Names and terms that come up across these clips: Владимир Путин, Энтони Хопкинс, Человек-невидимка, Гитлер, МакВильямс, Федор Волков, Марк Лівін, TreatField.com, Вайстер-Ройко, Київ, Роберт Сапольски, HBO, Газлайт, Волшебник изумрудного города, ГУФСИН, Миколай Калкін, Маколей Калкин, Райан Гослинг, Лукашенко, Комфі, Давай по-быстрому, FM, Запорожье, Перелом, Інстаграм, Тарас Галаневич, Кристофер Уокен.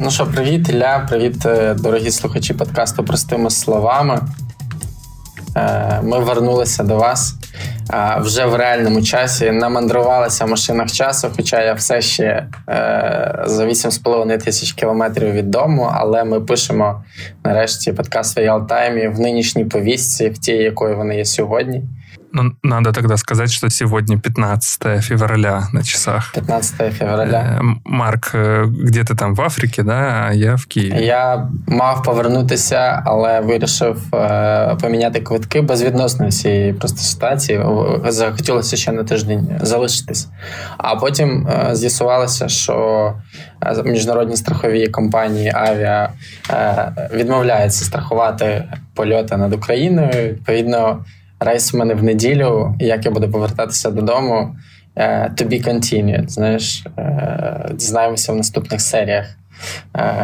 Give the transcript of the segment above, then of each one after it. Ну що, привіт, Ілля, привіт, дорогі слухачі подкасту «Простими словами». Ми вернулися до вас вже в реальному часі. Намандрувалися в машинах часу, хоча я все ще за 8,5 тисяч кілометрів від дому, але ми пишемо нарешті подкаст в Ялтаймі в нинішній повістці, в тій, якою вона є сьогодні. Ну, надо тогда сказать, что сегодня 15 февраля на часах. 15 февраля. Марк, где ти там, в Африці, да? А я в Києві. Я мав повернутися, але вирішив поміняти квитки безвідносно цієї просто ситуації. Захотілося ще на тиждень залишитись. А потім з'ясувалося, що міжнародні страхові компанії авіа відмовляються страхувати польоти над Україною. Відповідно, рейс в мене в неділю, як я буду повертатися додому, to be continued, знаєш, дізнаємося в наступних серіях,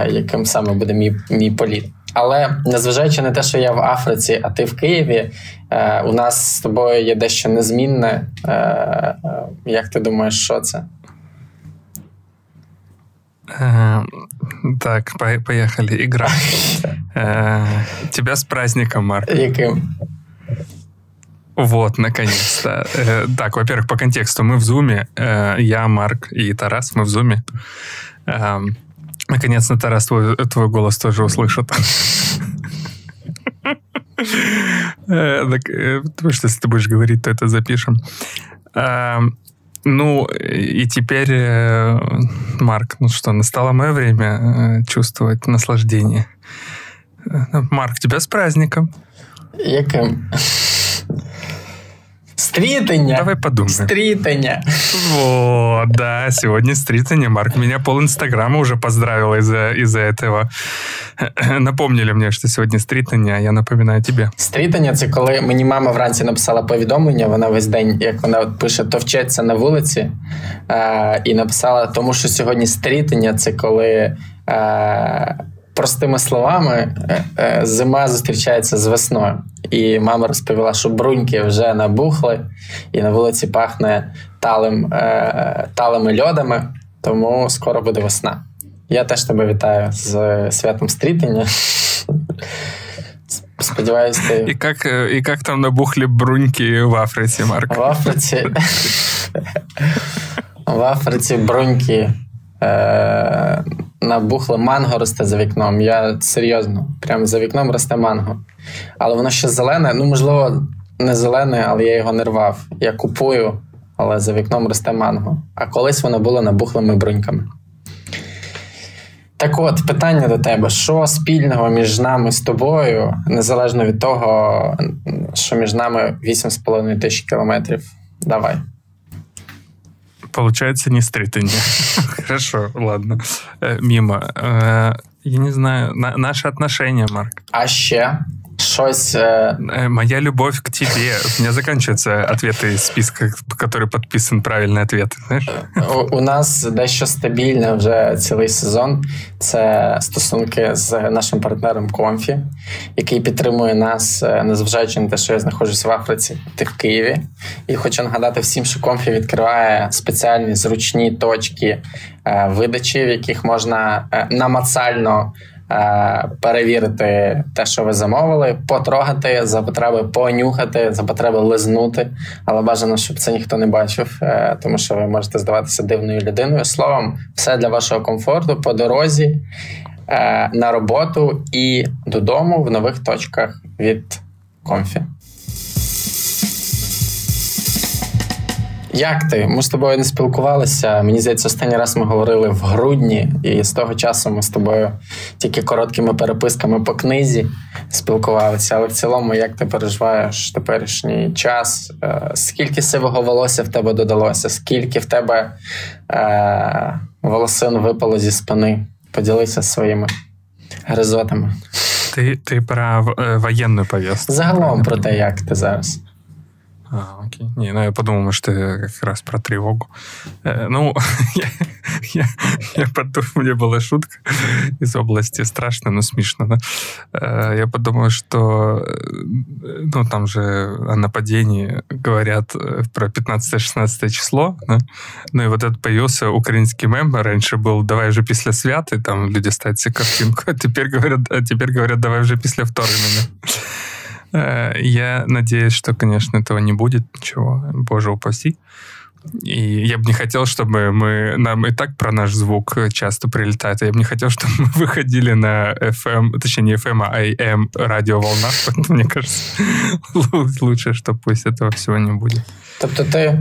яким саме буде мій політ. Але, незважаючи на те, що я в Африці, а ти в Києві, у нас з тобою є дещо незмінне. Як ти думаєш, що це? Так, поїхали, ігра. Тебя з праздником, Марк. Яким? Вот, наконец-то. Так, во-первых, по контексту. Мы в Зуме. Я, Марк и Тарас, мы в Зуме. Наконец-то, Тарас, твой голос тоже услышат. Потому что если ты будешь говорить, то это запишем. Ну, и теперь, Марк, ну что, настало мое время чувствовать наслаждение. Марк, тебя с праздником. Яким? Стрітання. Давай подумаем. Стрітання. Вот, да, сегодня стрітання, Марк. Меня пол Инстаграма уже поздравило из-за этого. Напомнили мне, что сегодня стрітання, а я напоминаю тебе. Стрітання – це коли мені мама вранці написала повідомлення, вона весь день, як вона пише, товчеться на вулиці, і написала, тому що сьогодні стрітання – це коли... Простими словами, зима зустрічається з весною. І мама розповіла, що бруньки вже набухли, і на вулиці пахне талими льодами, тому скоро буде весна. Я теж тебе вітаю з святом стрітання. Сподіваюсь, ти... І як там набухли бруньки в Африці, Марк? В Африці бруньки... Набухло, манго росте за вікном. Я серйозно, прямо за вікном росте манго. Але воно ще зелене. Ну, можливо, не зелене, але я його не рвав. Я купую, але за вікном росте манго. А колись воно було набухлими бруньками. Так от, питання до тебе. Що спільного між нами з тобою, незалежно від того, що між нами 8,5 тисяч кілометрів? Давай. Получается, не стритание. Хорошо, ладно. Мимо. Я не знаю. Наши отношения, Марк. А ще? Шось... Моя любовь к тебе. У меня заканчиваются ответы из списка, по которым подписан правильный ответ. У нас дещо стабільно вже цілий сезон. Це стосунки з нашим партнером Комфі, який підтримує нас, незважаючи на те, що я знаходжусь в Африці, ти в Києві. І хочу нагадати всім, що Комфі відкриває спеціальні зручні точки видачі, в яких можна намацально перевірити те, що ви замовили, потрогати, за потреби понюхати, за потреби лизнути, але бажано, щоб це ніхто не бачив, тому що ви можете здаватися дивною людиною. Словом, все для вашого комфорту по дорозі, на роботу і додому в нових точках від Комфі. Як ти? Ми з тобою не спілкувалися. Мені здається, останній раз ми говорили в грудні, і з того часу ми з тобою тільки короткими переписками по книзі спілкувалися. Але в цілому, як ти переживаєш теперішній час? Скільки сивого волосся в тебе додалося? Скільки в тебе волосин випало зі спини? Поділися своїми гризотами. Ти про воєнну пов'язку. Загалом про те, як ти зараз. А, окей. Не, ну я подумал, может, это как раз про тревогу. Ну, я подумал, у меня была шутка из области страшно, но смешно, да? Я подумал, что, ну, там же о нападении говорят про 15-16 число, да? Ну, и вот этот появился украинский мем, раньше был «давай уже після святи», там люди ставят себе картинку, а теперь говорят «давай уже після вторгнення». Я надеюсь, что, конечно, этого не будет, ничего, боже упаси. И я бы не хотел, чтобы нам и так про наш звук часто прилетает, я бы не хотел, чтобы мы выходили на FM, точнее не FM, а AM радиоволнах, поэтому, мне кажется, лучше, что пусть этого всего не будет. Тобто ти окей?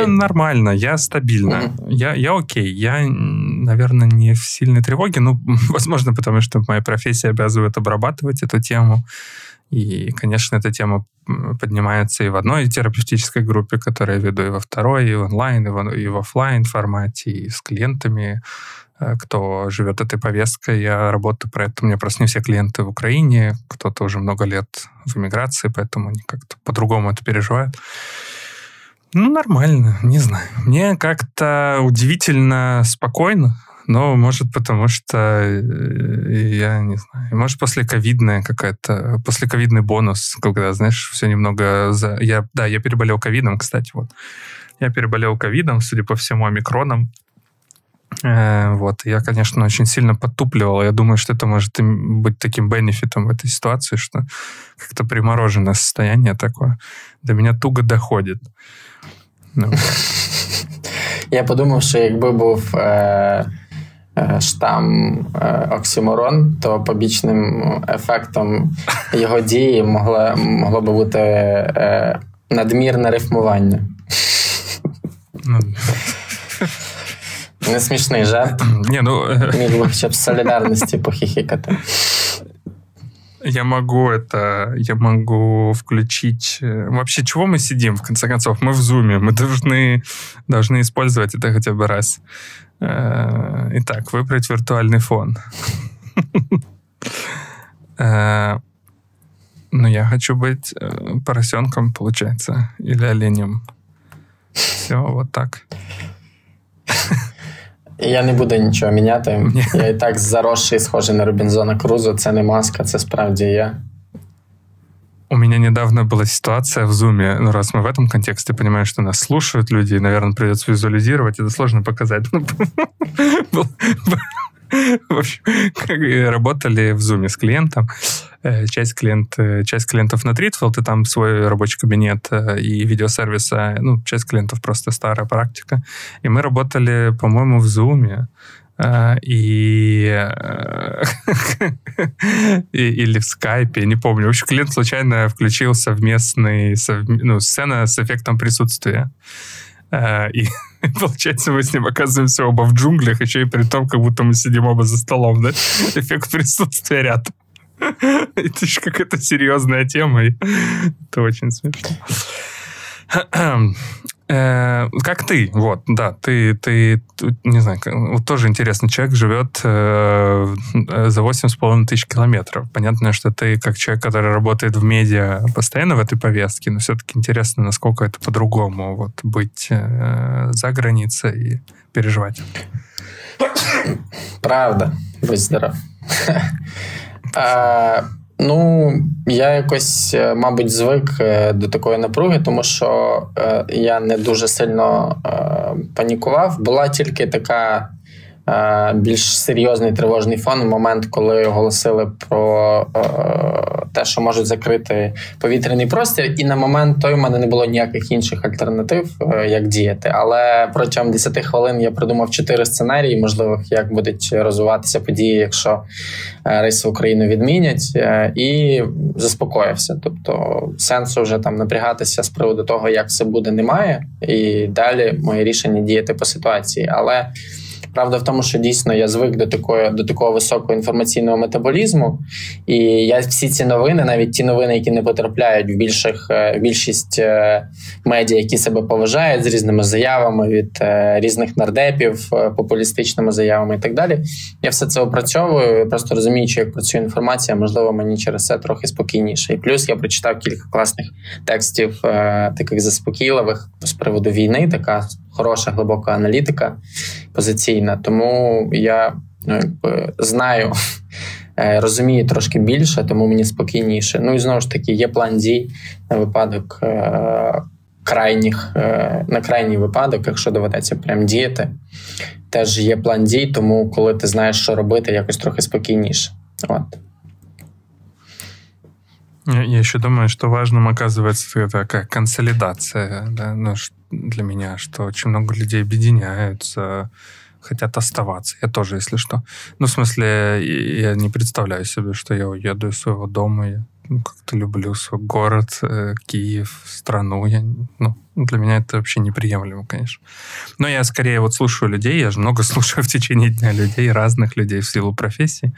Я нормально, я стабильно, mm-hmm. я окей, я, наверное, не в сильной тревоге, ну, возможно, потому что моя профессия обязывает обрабатывать эту тему. И, конечно, эта тема поднимается и в одной терапевтической группе, которую я веду, и во второй, и онлайн, и в офлайн формате, и с клиентами, кто живет этой повесткой. Я работаю про это. У меня просто не все клиенты в Украине, кто-то уже много лет в эмиграции, поэтому они как-то по-другому это переживают. Ну, нормально, не знаю. Мне как-то удивительно спокойно. Но, может, потому что, я не знаю, может, послековидный бонус, когда, знаешь, все немного... Я переболел ковидом, кстати, вот. Я переболел ковидом, судя по всему, омикроном. Вот, я, конечно, очень сильно подтупливал. Я думаю, что это может быть таким бенефитом в этой ситуации, что как-то примороженное состояние такое до меня туго доходит. Ну, я подумав, що якби був... штам оксиморон, то побічним ефектом його дії могло би бути надмірне рифмування. Не смішний жарт. Міг би хоча б з солідарності похихикати. Я могу включить... Вообще, чего мы сидим, в конце концов? Мы в зуме, мы должны использовать это хотя бы раз. Итак, выбрать виртуальный фон. Ну, я хочу быть поросенком, получается, или оленем. Все, вот так. Я не буду нічого міняти. Я і так заросший, схожий на Робінзона Крузо. Це не маска, це справді я. У меня недавно была ситуация в Zoom. Ну, раз мы в этом контексте понимаем, что нас слушают люди, и, наверное, придется визуализировать. Это сложно показать. В общем, работали в Zoom с клиентом. Часть клиентов на Тритфилд, и там свой рабочий кабинет и видеосервиса. Ну, часть клиентов просто старая практика. И мы работали, по-моему, в Zoom. Или в скайпе, я не помню. В общем, клиент случайно включил сцена с эффектом присутствия. И получается, мы с ним оказываемся оба в джунглях, еще и при том, как будто мы сидим оба за столом, да? Эффект присутствия рядом. Это же какая-то серьезная тема. Это очень смешно. Как ты, вот, да, ты, не знаю, вот тоже интересно, человек живет за 8,5 тысяч километров. Понятно, что ты, как человек, который работает в медиа, постоянно в этой повестке, но все-таки интересно, насколько это по-другому, вот, быть за границей и переживать. Правда, будь здоров. Ну, я якось, мабуть, звик до такої напруги, тому що я не дуже сильно панікував. Була тільки така більш серйозний тривожний фон в момент, коли оголосили про те, що можуть закрити повітряний простір, і на момент той у мене не було ніяких інших альтернатив, як діяти. Але протягом 10 хвилин я придумав 4 сценарії можливих, як будуть розвиватися події, якщо рейси в Україну відмінять, і заспокоївся. Тобто сенсу вже там напрягатися з приводу того, як все буде, немає, і далі моє рішення діяти по ситуації. Але Правда в тому, що дійсно я звик до такого високого інформаційного метаболізму, і я всі ці новини, навіть ті новини, які не потрапляють в більшість медіа, які себе поважають з різними заявами від різних нардепів, популістичними заявами і так далі, я все це опрацьовую, просто розуміючи, як працює інформація, можливо, мені через це трохи спокійніше. І плюс я прочитав кілька класних текстів, таких заспокійливих з приводу війни, така хороша, глибока аналітика позиційна. Тому я знаю, розумію трошки більше, тому мені спокійніше. Ну і знову ж таки, є план дій на випадок крайній випадок, якщо доведеться прям діяти. Теж є план дій, тому коли ти знаєш, що робити, якось трохи спокійніше. От. Я еще думаю, что важным оказывается такая консолидация, да? Для меня, что очень много людей объединяются, хотят оставаться. Я тоже, если что. В смысле, я не представляю себе, что я уеду из своего дома. Я как-то люблю свой город, Киев, страну. Для меня это вообще неприемлемо, конечно. Но я скорее слушаю людей, я же много слушаю в течение дня людей, разных людей в силу профессии.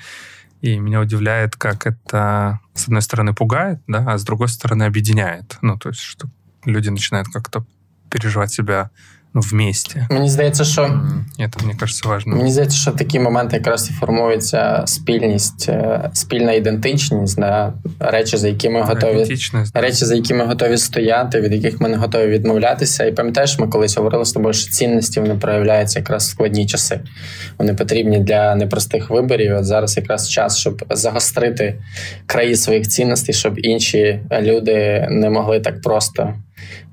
И меня удивляет, как это, с одной стороны, пугает, да, а с другой стороны, объединяет. То есть, что люди начинают как-то переживать себя вместе. Мені здається, що... Це, мені кажеться, важливо. Мені здається, що такі моменти якраз і формується спільність, спільна ідентичність, да? Речі, за які ми готові, стояти, від яких ми не готові відмовлятися. І пам'ятаєш, ми колись говорили з тобою, що цінності вони проявляються якраз в складні часи. Вони потрібні для непростих виборів. От зараз якраз час, щоб загострити краї своїх цінностей, щоб інші люди не могли так просто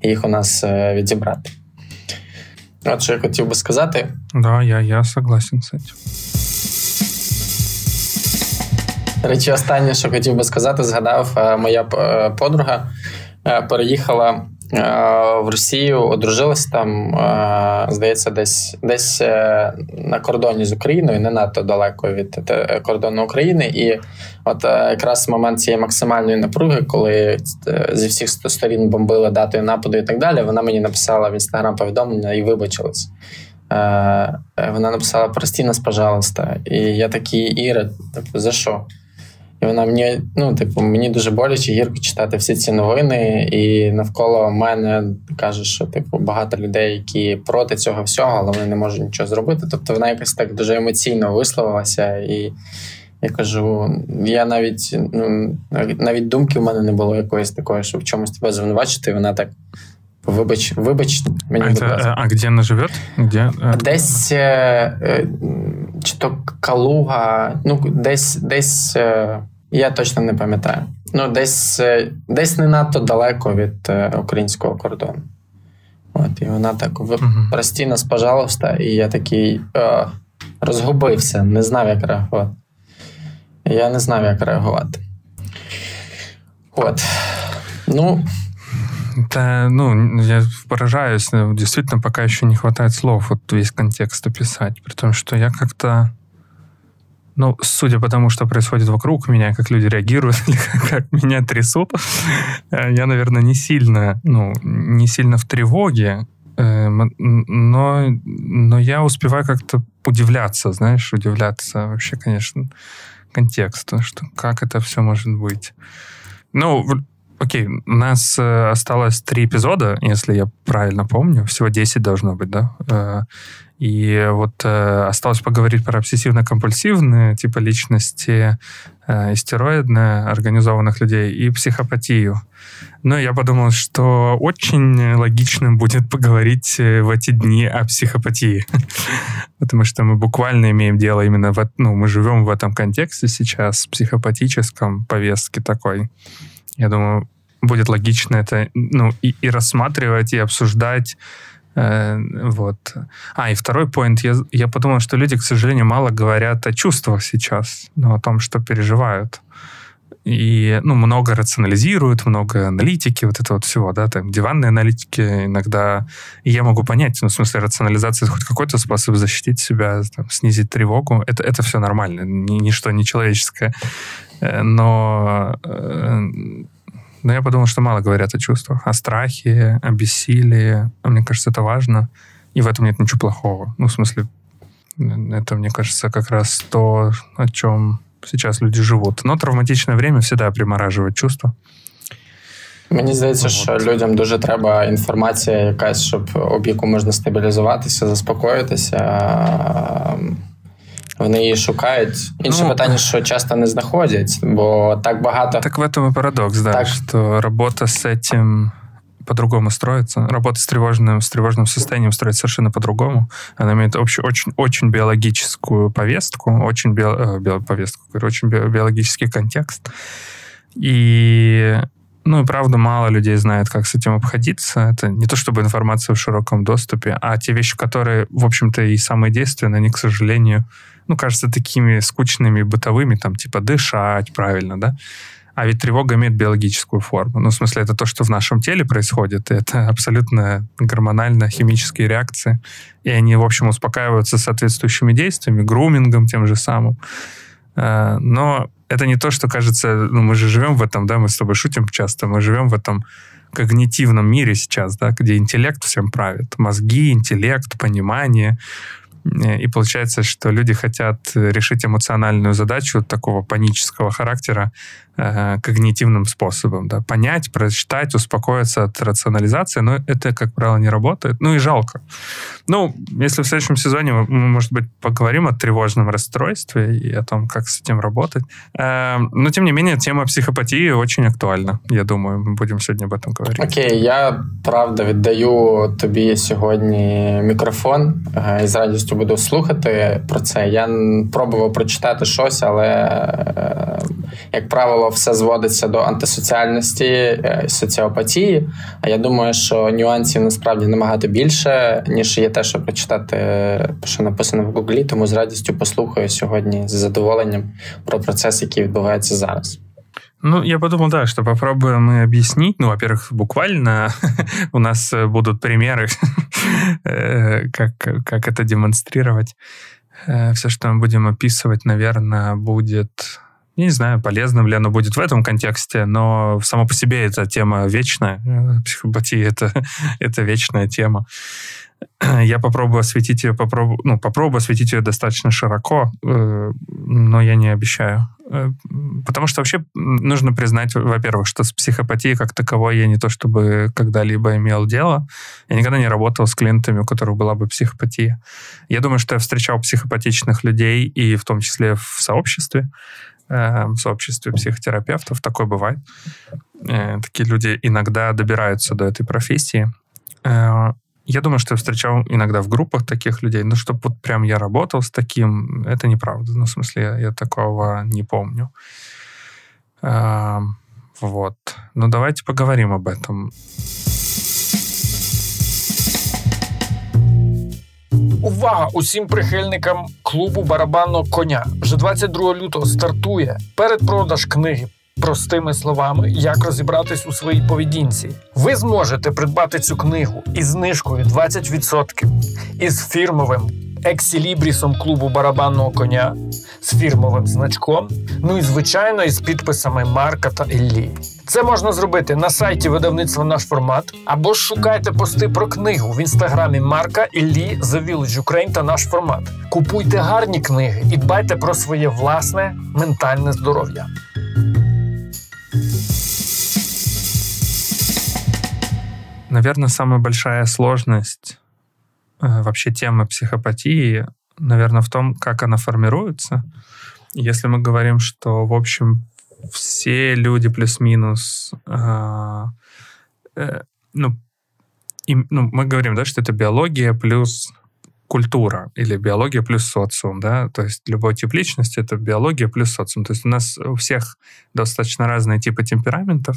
їх у нас відібрати. От що я хотів би сказати. Да, я согласен з цим. Речі, останнє, що хотів би сказати, згадав, моя подруга переїхала в Росію, одружилась там, здається, десь на кордоні з Україною, не надто далеко від кордону України. І от якраз момент цієї максимальної напруги, коли зі всіх сторін бомбили датою нападу і так далі, вона мені написала в Інстаграм повідомлення і вибачилась. Вона написала: «Прости нас, пожалуйста». І я такий: «Іра, за що?» І вона мені, мені дуже боляче, гірко читати всі ці новини, і навколо мене каже, що багато людей, які проти цього всього, але вони не можуть нічого зробити. Тобто вона якось так дуже емоційно висловилася, і я кажу, я навіть думки в мене не було якоїсь такої, щоб в чомусь тебе звинувачити, і вона так: Вибач, мені не подобається. А де вона живе? Десь чи то Калуга, десь я точно не пам'ятаю. Десь не надто далеко від українського кордону. От, і вона так: «Прости нас, пожалуйста». І я такий розгубився, не знав, як реагувати. От. Да, я поражаюсь, действительно, пока еще не хватает слов весь контекст описать, при том, что я как-то, судя по тому, что происходит вокруг меня, как люди реагируют, или как меня трясут, я, наверное, не сильно в тревоге, но я успеваю как-то удивляться вообще, конечно, контексту, что как это все может быть. Окей, у нас осталось 3 эпизода, если я правильно помню. Всего 10 должно быть, да? И осталось поговорить про обсессивно-компульсивные типы личности, истероидные, организованных людей и психопатию. Я подумал, что очень логичным будет поговорить в эти дни о психопатии. Потому что мы буквально имеем дело именно мы живем в этом контексте сейчас, психопатическом повестке такой. Я думаю, будет логично это и рассматривать, и обсуждать. И второй поинт. Я подумал, что люди, к сожалению, мало говорят о чувствах сейчас, о том, что переживают. И много рационализируют, много аналитики, всего, да, там диванные аналитики иногда. И я могу понять, в смысле, рационализация — это хоть какой-то способ защитить себя, там, снизить тревогу. Это все нормально, ничто не человеческое. Но я подумал, что мало говорят о чувствах, о страхе, о бессилии. Мне кажется, это важно, и в этом нет ничего плохого. В смысле, Это, мне кажется, как раз то, о чем сейчас люди живут. Но травматичне время всегда примораживает чувства. Мені здається, що людям дуже треба інформація якась, щоб об яку можна стабілізуватися, заспокоїтися. Вони її шукають. Інше питання, що часто не знаходять, бо так багато... Так в этом и парадокс, да, так... что работа с этим по-другому строится. Работа с тревожным состоянием строится совершенно по-другому. Она имеет очень биологическую повестку, очень биологический контекст. И... Ну и правда, мало людей знает, как с этим обходиться. Это не то чтобы информация в широком доступе, а те вещи, которые, в общем-то, и самые действенные, они, к сожалению, кажутся такими скучными бытовыми, там, типа дышать правильно, да? А ведь тревога имеет биологическую форму. Ну, в смысле, это то, что в нашем теле происходит, это абсолютно гормонально-химические реакции, и они, в общем, успокаиваются соответствующими действиями, грумингом тем же самым. Но это не то, что кажется... мы же живем в этом, да, мы с тобой шутим часто, мы живем в этом когнитивном мире сейчас, да, где интеллект всем правит. Мозги, интеллект, понимание. И получается, что люди хотят решить эмоциональную задачу такого панического характера когнитивным способом. Да. Понять, прочитать, успокоиться от рационализации, но это, как правило, не работает. Ну и жалко. Ну, если в следующем сезоне мы, может быть, поговорим о тревожном расстройстве и о том, как с этим работать. Но, тем не менее, тема психопатии очень актуальна. Я думаю, мы будем сегодня об этом говорить. Окей, я, правда, віддаю тобі сьогодні мікрофон і з радістю буду слухати про це. Я пробував прочитати щось, але, як правило, все зводиться до антисоціальності, соціопатії. А я думаю, що нюансів насправді набагато більше, ніж є те, що прочитати, що написано в Гуглі. Тому з радістю послухаю сьогодні з задоволенням про процес, який відбувається зараз. Ну, я подумал, да, что попробуем и объяснить. Ну, во-первых, буквально у нас будут примеры, как это демонстрировать. Все, что мы будем описывать, наверное, будет... Я не знаю, полезным ли оно будет в этом контексте, но само по себе эта тема вечная. Психопатия — это вечная тема. Я попробую осветить ее, достаточно широко, но я не обещаю. Потому что вообще нужно признать, во-первых, что с психопатией как таковой я не то чтобы когда-либо имел дело. Я никогда не работал с клиентами, у которых была бы психопатия. Я думаю, что я встречал психопатичных людей, и в том числе в сообществе психотерапевтов. Такое бывает. Такие люди иногда добираются до этой профессии. Я думаю, что я встречал иногда в группах таких людей, но чтобы вот прям я работал с таким, это неправда. Ну, в смысле, я такого не помню. Вот. Ну, давайте поговорим об этом. Увага усім прихильникам клубу «Барабанного коня». Вже 22 лютого стартує передпродаж книги «Простими словами. Як розібратись у своїй поведінці». Ви зможете придбати цю книгу із знижкою 20%, із фірмовим екслібрісом клубу «Барабанного коня», з фірмовим значком, ну і, звичайно, із підписами Марка та Іллі. Це можна зробити на сайті видавництва «Наш формат» або ж шукайте пости про книгу в інстаграмі Марка, Іллі, The Village Ukraine та «Наш формат». Купуйте гарні книги і дбайте про своє власне ментальне здоров'я. Наверное, самая большая сложность вообще темы психопатии, наверное, в том, как она формируется. Если мы говорим, что, в общем, все люди плюс-минус... мы говорим, да, что это биология плюс культура или биология плюс социум, да, то есть любой тип личности — это биология плюс социум. То есть у нас у всех достаточно разные типы темпераментов,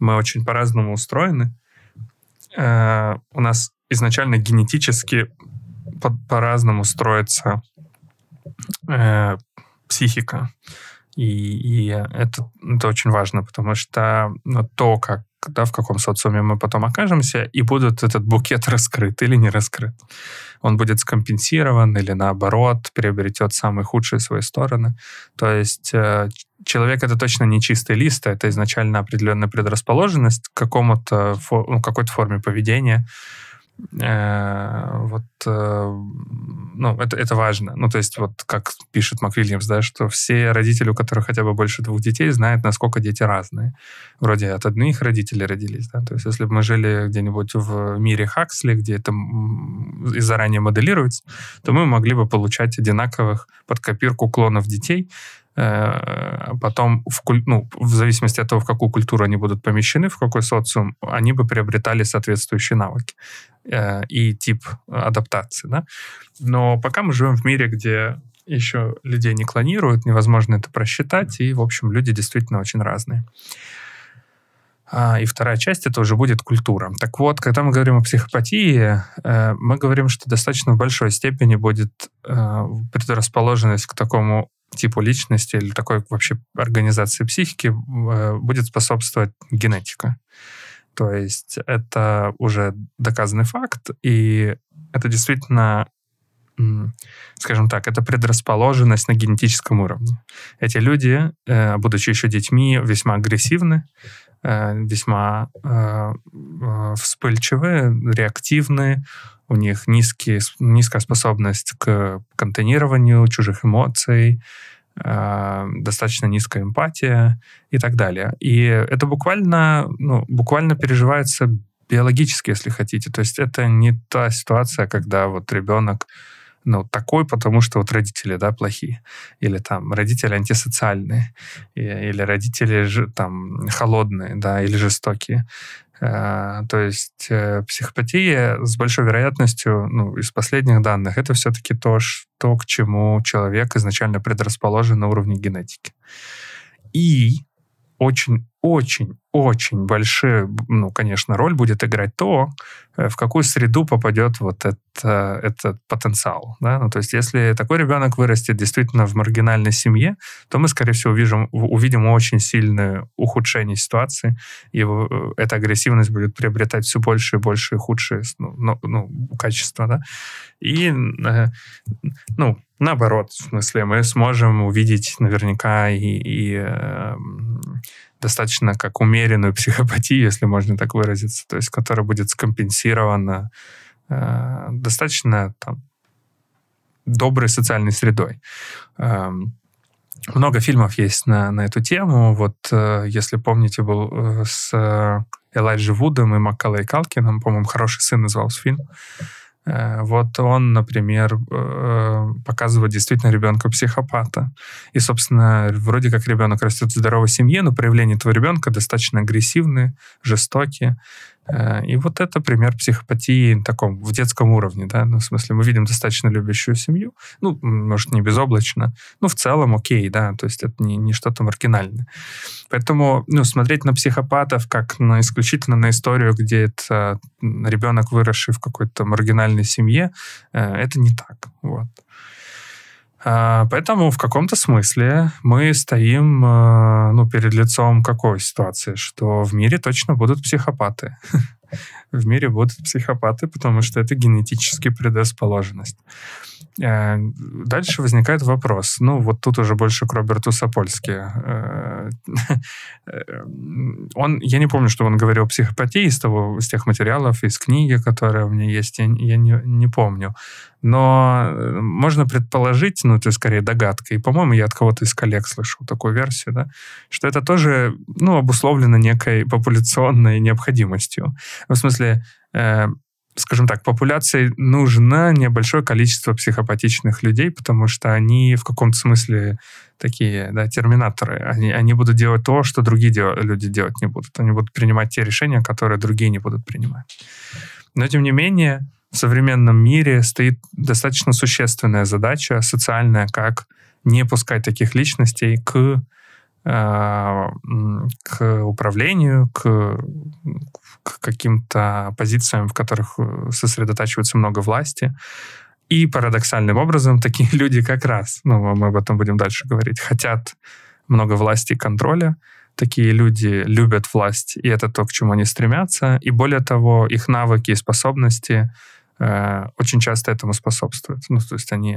мы очень по-разному устроены. У нас изначально генетически по-разному строится психика. И это очень важно, потому что то, как, да, в каком социуме мы потом окажемся, и будет этот букет раскрыт или не раскрыт. Он будет скомпенсирован или, наоборот, приобретет самые худшие свои стороны. То есть человек — это точно не чистый лист, это изначально определенная предрасположенность к какой-то форме поведения, Ну, это важно. Ну, то есть, вот как пишет МакВильямс, да, что все родители, у которых хотя бы больше 2 детей, знают, насколько дети разные. Вроде от одних родителей родились, да. То есть, если бы мы жили где-нибудь в мире Хаксли, где это и заранее моделируется, то мы могли бы получать одинаковых под копирку клонов детей. Потом, в зависимости от того, в какую культуру они будут помещены, в какой социум, они бы приобретали соответствующие навыки и тип адаптации. Да? Но пока мы живем в мире, где еще людей не клонируют, невозможно это просчитать, и, в общем, люди действительно очень разные. И вторая часть — это уже будет культура. Так вот, когда мы говорим о психопатии, мы говорим, что достаточно в большой степени будет предрасположенность к такому типу личности или такой вообще организации психики будет способствовать генетика. То есть это уже доказанный факт, и это действительно, скажем так, это предрасположенность на генетическом уровне. Эти люди, будучи еще детьми, весьма агрессивны, весьма вспыльчивы, реактивны, у них низкая способность к контейнированию чужих эмоций, достаточно низкая эмпатия и так далее. И это буквально переживается биологически, если хотите. То есть это не та ситуация, когда вот ребенок такой, потому что вот родители, да, плохие, или там родители антисоциальные, или родители там холодные, да, или жестокие. То есть психопатия с большой вероятностью, из последних данных, это все-таки то, к чему человек изначально предрасположен на уровне генетики. И очень-очень-очень большая, конечно, роль будет играть то, в какую среду попадет вот этот потенциал. Да? То есть если такой ребенок вырастет действительно в маргинальной семье, то мы, скорее всего, увидим очень сильное ухудшение ситуации, и эта агрессивность будет приобретать все больше и больше и худшие качества. Да? И, наоборот, в смысле, мы сможем увидеть наверняка и достаточно как умеренную психопатию, если можно так выразиться, то есть которая будет скомпенсирована достаточно доброй социальной средой. Много фильмов есть на эту тему. Вот если помните, был с Элайджей Вудом и Маколей Калкином, по-моему, «Хороший сын» назывался фильм. Вот он, например, показывает действительно ребенка-психопата. И, собственно, вроде как ребенок растет в здоровой семье, но проявления этого ребенка достаточно агрессивные, жестокие. И вот это пример психопатии в детском уровне. Да? В смысле, мы видим достаточно любящую семью. Может, не безоблачно. В целом окей, да. То есть это не что-то маргинальное. Поэтому смотреть на психопатов как исключительно на историю, где это ребенок, выросший в какой-то маргинальной семье, это не так. Вот. Поэтому в каком-то смысле мы стоим перед лицом какой ситуации, что в мире точно будут психопаты. В мире будут психопаты, потому что это генетически предрасположенность. Дальше возникает вопрос. Вот тут уже больше к Роберту Сапольски. Я не помню, что он говорил о психопатии из тех материалов, из книги, которая у меня есть, я не помню. Но можно предположить, это скорее догадка, и, по-моему, я от кого-то из коллег слышал такую версию, да, что это тоже обусловлено некой популяционной необходимостью. В смысле, скажем так, популяции нужно небольшое количество психопатичных людей, потому что они в каком-то смысле такие, да, терминаторы. Они будут делать то, что другие люди делать не будут. Они будут принимать те решения, которые другие не будут принимать. Но, тем не менее, в современном мире стоит достаточно существенная задача социальная, как не пускать таких личностей к управлению, к каким-то позициям, в которых сосредотачивается много власти. И парадоксальным образом такие люди как раз, мы об этом будем дальше говорить, хотят много власти и контроля. Такие люди любят власть, и это то, к чему они стремятся. И более того, их навыки и способности очень часто этому способствуют. То есть они,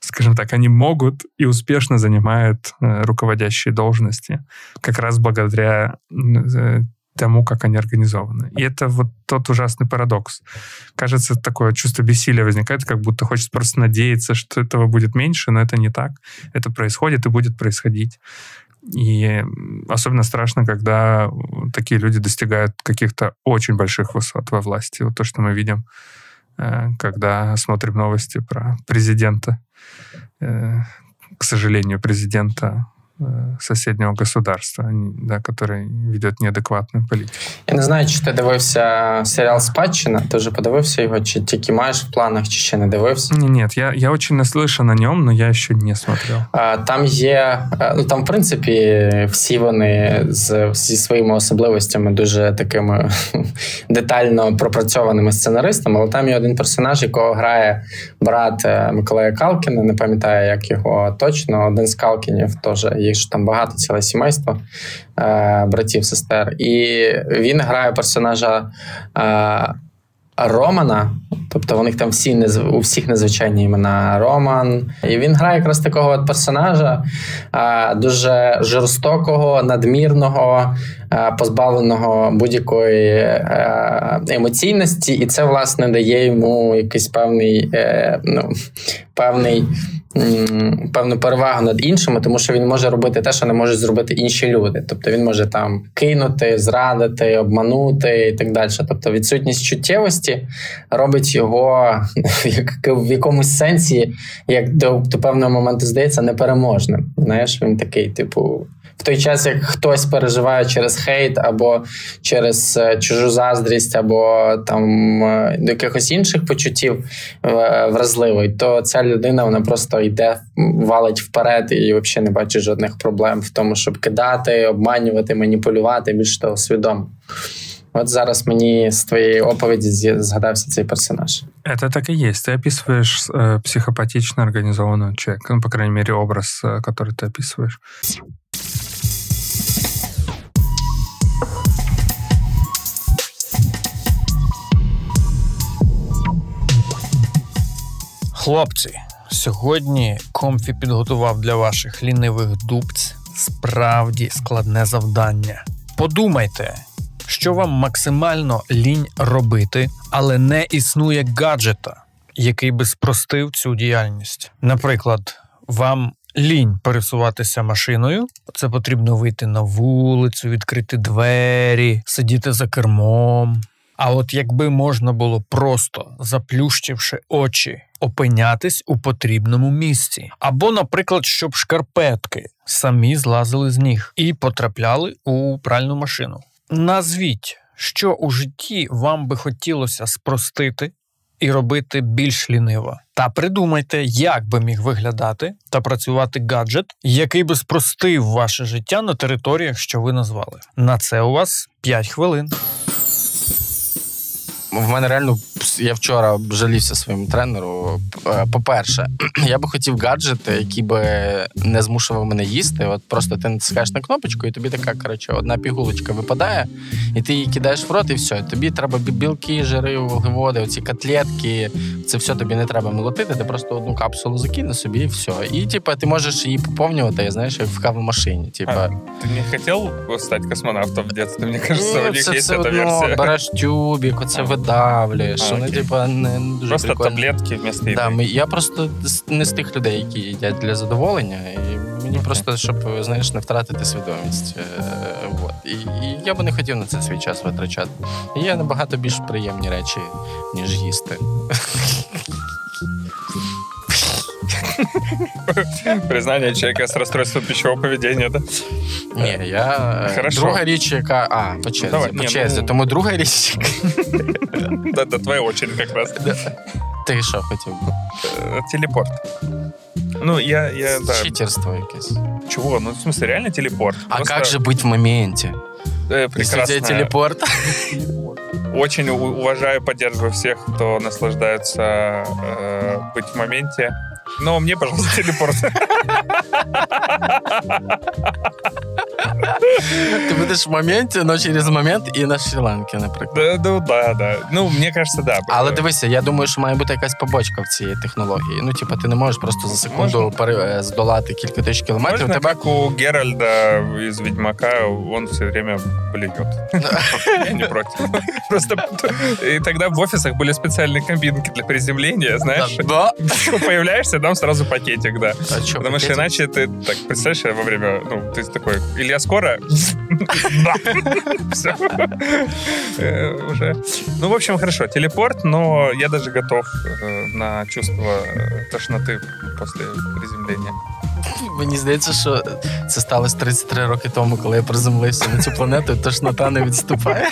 скажем так, они могут и успешно занимают руководящие должности как раз благодаря тому, как они организованы. И это вот тот ужасный парадокс. Кажется, такое чувство бессилия возникает, как будто хочется просто надеяться, что этого будет меньше, но это не так. Это происходит и будет происходить. И особенно страшно, когда такие люди достигают каких-то очень больших высот во власти. Вот то, что мы видим, когда смотрим новости про президента, к сожалению, президента соседнього государства, да, который веде неадекватну політику. Я не знаю, чи ти дивився серіал «Спадщина», ти вже подивився його, чи тільки маєш в планах, чи ще не дивився? Ні, я очень наслышан о ньому, но я ще не смотрел. Там є, ну там в принципі всі вони зі своїми особливостями дуже такими детально пропрацьованими сценаристами, але там є один персонаж, якого грає брат Миколая Калкіна, не пам'ятаю, як його точно, один з Калкінів теж є. Що там багато, ціле сімейство братів, сестер. І він грає персонажа Романа, тобто у них там всі, у всіх незвичайні імена Роман. І він грає якраз такого от персонажа, дуже жорстокого, надмірного, позбавленого будь-якої емоційності. І це, власне, дає йому якийсь певну перевагу над іншими, тому що він може робити те, що не можуть зробити інші люди. Тобто він може там кинути, зрадити, обманути і так далі. Тобто відсутність чуттєвості робить його в якомусь сенсі, як до певного моменту здається, непереможним. Знаєш, він такий, типу, в той час, як хтось переживає через хейт або через чужу заздрість, або там до якихось інших почуттів вразливий, то ця людина, вона просто йде, валить вперед і взагалі не бачить жодних проблем в тому, щоб кидати, обманювати, маніпулювати, більш того, свідомо. От зараз мені з твоєї оповіді згадався цей персонаж. Це так і є. Ти описуєш психопатично організованого чоловіка, ну, по крайній мірі, образ, який ти описуєш. Хлопці, сьогодні Комфі підготував для ваших лінивих дубць справді складне завдання. Подумайте, що вам максимально лінь робити, але не існує гаджета, який би спростив цю діяльність. Наприклад, вам лінь пересуватися машиною, це потрібно вийти на вулицю, відкрити двері, сидіти за кермом. А от якби можна було просто, заплющивши очі, опинятись у потрібному місці. Або, наприклад, щоб шкарпетки самі злазили з ніг і потрапляли у пральну машину. Назвіть, що у житті вам би хотілося спростити і робити більш ліниво. Та придумайте, як би міг виглядати та працювати гаджет, який би спростив ваше життя на територіях, що ви назвали. На це у вас 5 хвилин. В мене реально, я вчора жалівся своєму тренеру. По-перше, я би хотів гаджети, які би не змушував мене їсти. От просто ти натискаєш на кнопочку, і тобі така, коротше, одна пігулочка випадає, і ти її кидаєш в рот, і все. Тобі треба білки, жири, вуглеводи, оці котлетки. Це все тобі не треба молотити, ти просто одну капсулу закинеш собі, і все. І, типа, ти можеш її поповнювати, знаєш, як в кавомашині. Типа. Ти не хотів стати космонавтом в дитинстві? Мені кажеться, у них є ця версія. Береш тюбік, оце видавлюєш. Вони, типа, не дуже просто прикольні. Таблетки вмісто їди. Да, я просто не з тих людей, які їдять для задоволення. І мені просто, щоб, знаєш, не втратити свідомість. Вот. І я би не хотів на це свій час витрачати. І є набагато більш приємні речі, ніж їсти. Признание человека с расстройством пищевого поведения, да? Не, я... Хорошо. Друга річ, яка... А, по черзі. Тому друга річ... Да, твоя очередь как раз. Ти що хотів би? Телепорт. Ну, я... Читерство якесь. Чего? Ну, в смысле, реально телепорт. А просто... как же быть в моменте? Прекрасно. Если у тебя телепорт... Очень уважаю, поддерживаю всех, кто наслаждается быть в моменте. Но мне, пожалуйста, телепорт. Ты будешь в моменте, но через момент і на Шрі-Ланці, наприклад. Да. Ну, мені кажеться, да. Але дивися, я думаю, що має бути якась побочка в цій технології. Ну, типа, ти не можеш просто за секунду здолати кілька тисяч кілометрів. Можна, як у Геральда із Ведьмака, він все время блюет. Я не проти. Просто і тоді в офісах були спеціальні кабінки для приземлення, знаєш. Да. Появляєшся, там сразу пакетик, да. Потому что иначе ты, так, представляешь, во время, ну, ты такой, Илья, скоро? Да. Все. Уже. Ну, в общем, хорошо, телепорт, но я даже готов на чувство тошноты после приземления. Мені здається, що це сталося 33 роки тому, коли я приземлився на цю планету, тошнота не відступає.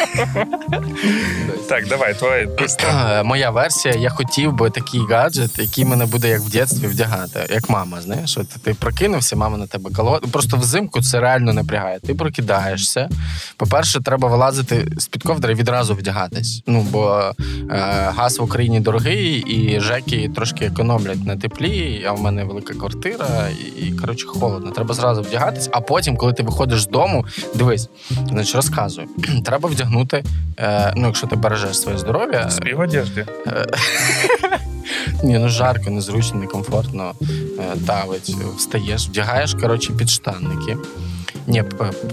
Так, давай, быстро. Моя версія, я хотів би такий гаджет, який мене буде як в дитинстві вдягати, як мама, знаєш, от ти прокинувся, мама на тебе коло. Просто взимку це реально напрягає. Ти прокидаєшся. По-перше, треба вилазити з-під ковдри і відразу вдягатись. Ну, бо газ в Україні дорогий, і ЖЕКи трошки економлять на теплі, а в мене велика квартира, і, коротше, холодно. Треба зразу вдягатись, а потім, коли ти виходиш з дому, дивись, значить, розказую. Треба вдягнути, ну, якщо ти бережеш своє здоров'я... Спи в одежді. Ні, ну жарко, незручно, некомфортно, давить, встаєш, вдягаєш, коротше, підштанники. Ні,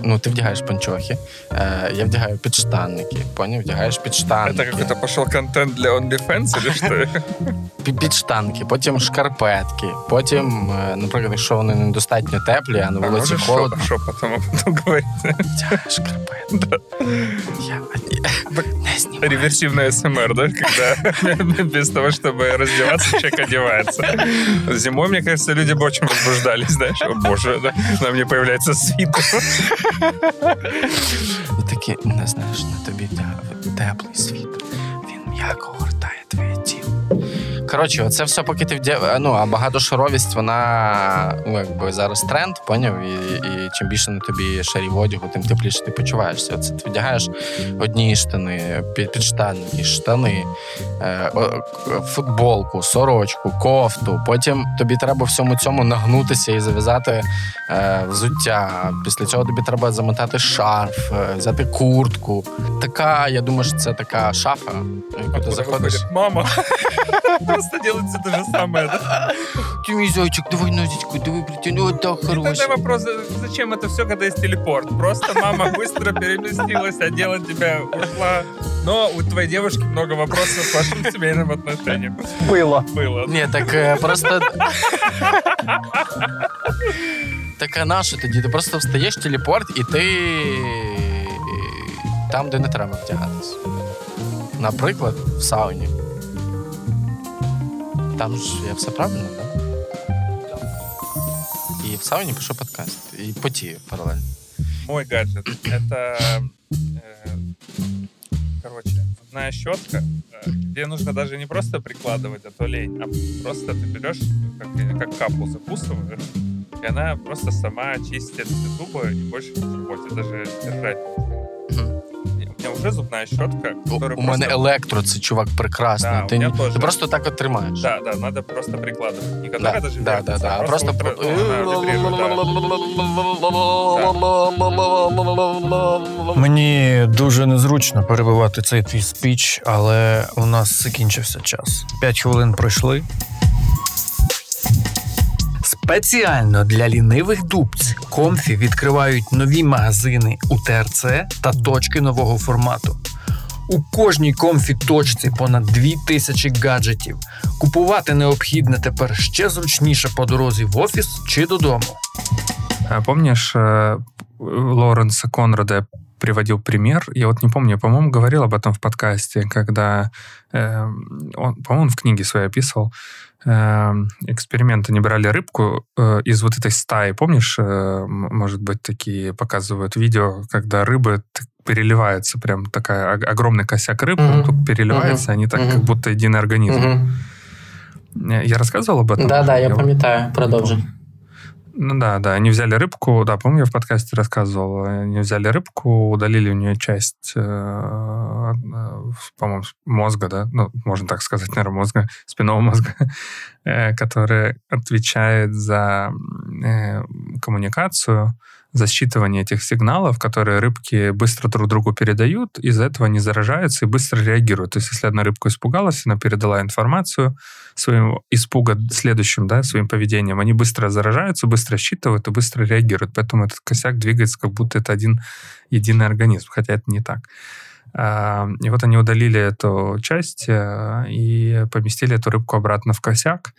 ну ти вдягаєш панчохи, я вдягаю підштанники, поняв? Вдягаєш підштанники. Це якийсь пішов контент для OnlyFans, чи що? Підштанки, потім шкарпетки, потім, наприклад, якщо вони недостатньо теплі, а на вулиці холодно. Що потім говорити? Вдягаю шкарпетки. Я реверсивна СМР, да? Когда без того, чтобы раздеваться, человек одевается. Зимой, мне кажется, люди бы очень возбуждались, знаешь? О боже, да? На мне появляется свит. І такі, не знаєш, на тобі теплий світ. Він м'яко огортає твоє тіло. Коротше, це все поки ти ну, а багатошаровість, вона, ну, якби зараз тренд, поняв? І чим більше на тобі шарів одягу, тим тепліше ти почуваєшся. Оце ти вдягаєш одні штани, підштанники, штани, футболку, сорочку, кофту. Потім тобі треба всьому цьому нагнутися і зав'язати взуття. Після цього тобі треба замотати шарф, взяти куртку. Така, я думаю, що це така шафа, яку ти заходиш. Мама! Просто делается то же самое, да? Ты мой зайчик, давай нозичку, давай, блядь, ну вот так хорошо. Тогда вопрос, зачем это все, когда есть телепорт? Просто мама быстро переместилась, одела тебя, ушла. Но у твоей девушки много вопросов по вашим семейным отношениям. Было. Не, так просто... Так а наша тоді? Ти просто встаєш, телепорт, і ти там, де не треба втягатись. Наприклад, в сауні. Там ж я все правильно, так? Да? І в сауні пишу подкаст. І потію паралельно. Мой гаджет. Это, короче, зубная щетка, где нужно даже не просто прикладывать, а то лень, а просто ты берешь, как каплу закусываешь, и она просто сама чистит зубы и больше не заботит, даже держать. Уже зубная щетка, которая у просто... меня электро, це, чувак, прекрасно. Да, ты, ты просто так вот тримаешь. Да, надо просто прикладывать. Не которая даже вертится, да. Просто... Мені дуже незручно перебивати цей твій спіч, але у нас закінчився час. 5 хвилин пройшли. Спеціально для лінивих дубців Комфі відкривають нові магазини у ТРЦ та точки нового формату. У кожній Комфі-точці понад 2000 гаджетів. Купувати необхідне тепер ще зручніше по дорозі в офіс чи додому. Помніш, Лоренса Конрада приводил пример, я вот не помню, я, по-моему, говорил об этом в подкасте, когда он, по-моему, в книге своей описывал, эксперименты, они брали рыбку из вот этой стаи, помнишь, может быть, такие показывают видео, когда рыбы переливаются, прям такая огромный косяк рыб, mm-hmm. переливается, mm-hmm. они так, mm-hmm. как будто единый организм. Mm-hmm. Я рассказывал об этом? Да, я памятаю, продолжи. Ну да, они взяли рыбку, да, помню, я в подкасте рассказывал, они взяли рыбку, удалили у нее часть, по-моему, мозга, да, ну, можно так сказать, наверное, мозга, спинного мозга, который отвечает за коммуникацию, за считывание этих сигналов, которые рыбки быстро друг другу передают, из-за этого они заражаются и быстро реагируют. То есть, если одна рыбка испугалась, она передала информацию своим испуга следующим, да, своим поведением, они быстро заражаются, быстро считывают и быстро реагируют. Поэтому этот косяк двигается, как будто это один единый организм, хотя это не так. И вот они удалили эту часть и поместили эту рыбку обратно в косяк.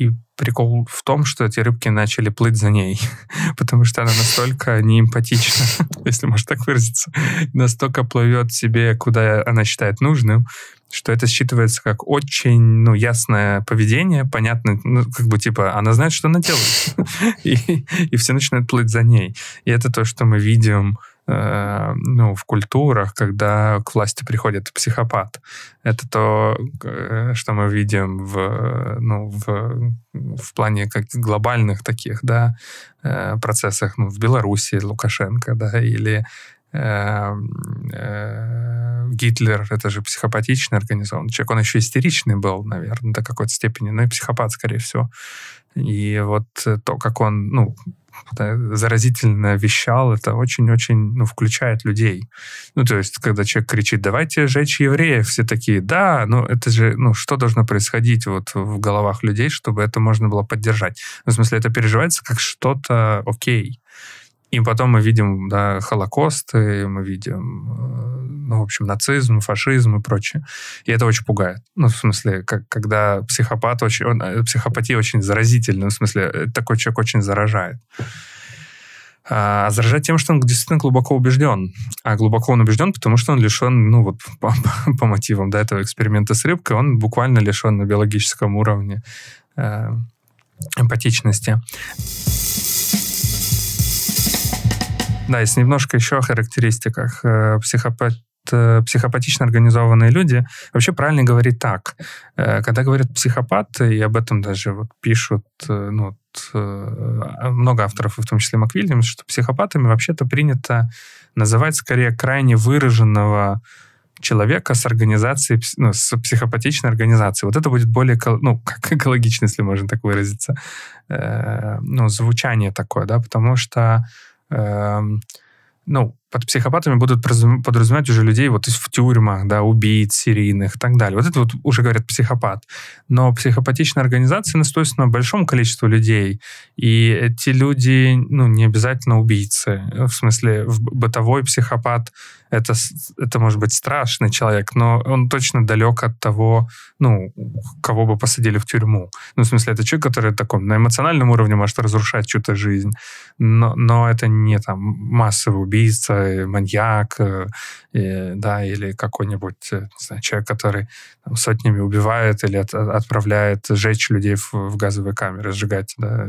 И прикол в том, что эти рыбки начали плыть за ней, потому что она настолько неэмпатична, если можно так выразиться, настолько плывет себе, куда она считает нужным, что это считывается как очень, ну, ясное поведение, понятно, ну, как бы, типа, она знает, что она делает, и все начинают плыть за ней. И это то, что мы видим, ну, в культурах, когда к власти приходит психопат. Это то, что мы видим в плане как глобальных таких, да, процессах, ну, в Беларуси Лукашенко, да, или Гитлер, это же психопатичный организованный человек, он еще истеричный был, наверное, до какой-то степени, но и психопат, скорее всего. И вот то, как он, ну, заразительно вещал, это очень-очень, ну, включает людей. Ну, то есть, когда человек кричит, давайте сжечь евреев, все такие, да, но это же, ну, что должно происходить вот в головах людей, чтобы это можно было поддержать? В смысле, это переживается как что-то окей. И потом мы видим, да, Холокост, и мы видим, ну, в общем, нацизм, фашизм и прочее. И это очень пугает. Ну, в смысле, когда психопат психопатия очень заразительна, в смысле, такой человек очень заражает. А заражает тем, что он действительно глубоко убежден. А глубоко он убежден, потому что он лишен, ну, вот по мотивам, да, этого эксперимента с рыбкой, он буквально лишен на биологическом уровне эмпатичности. Да, если немножко еще о характеристиках. Психопатично организованные люди, вообще правильно говорить так. Когда говорят психопат, и об этом даже вот пишут, ну, много авторов, в том числе МакВильямс, что психопатами вообще-то принято называть скорее крайне выраженного человека с организацией, ну, с психопатичной организацией. Вот это будет более, ну, как экологично, если можно так выразиться, ну, звучание такое, да, потому что ну, под психопатами будут подразумевать уже людей вот в тюрьмах, да, убийц серийных и так далее. Вот это вот уже говорят психопат. Но психопатичная организация настоится на большом количестве людей, и эти люди, ну, не обязательно убийцы. В смысле, бытовой психопат — это может быть страшный человек, но он точно далек от того, ну, кого бы посадили в тюрьму. Ну, в смысле, это человек, который таком, на эмоциональном уровне может разрушать чью-то жизнь, но это не там массовый убийца, маньяк, да, или какой-нибудь, не знаю, человек, который там сотнями убивает или отправляет сжечь людей в газовые камеры, сжигать, да.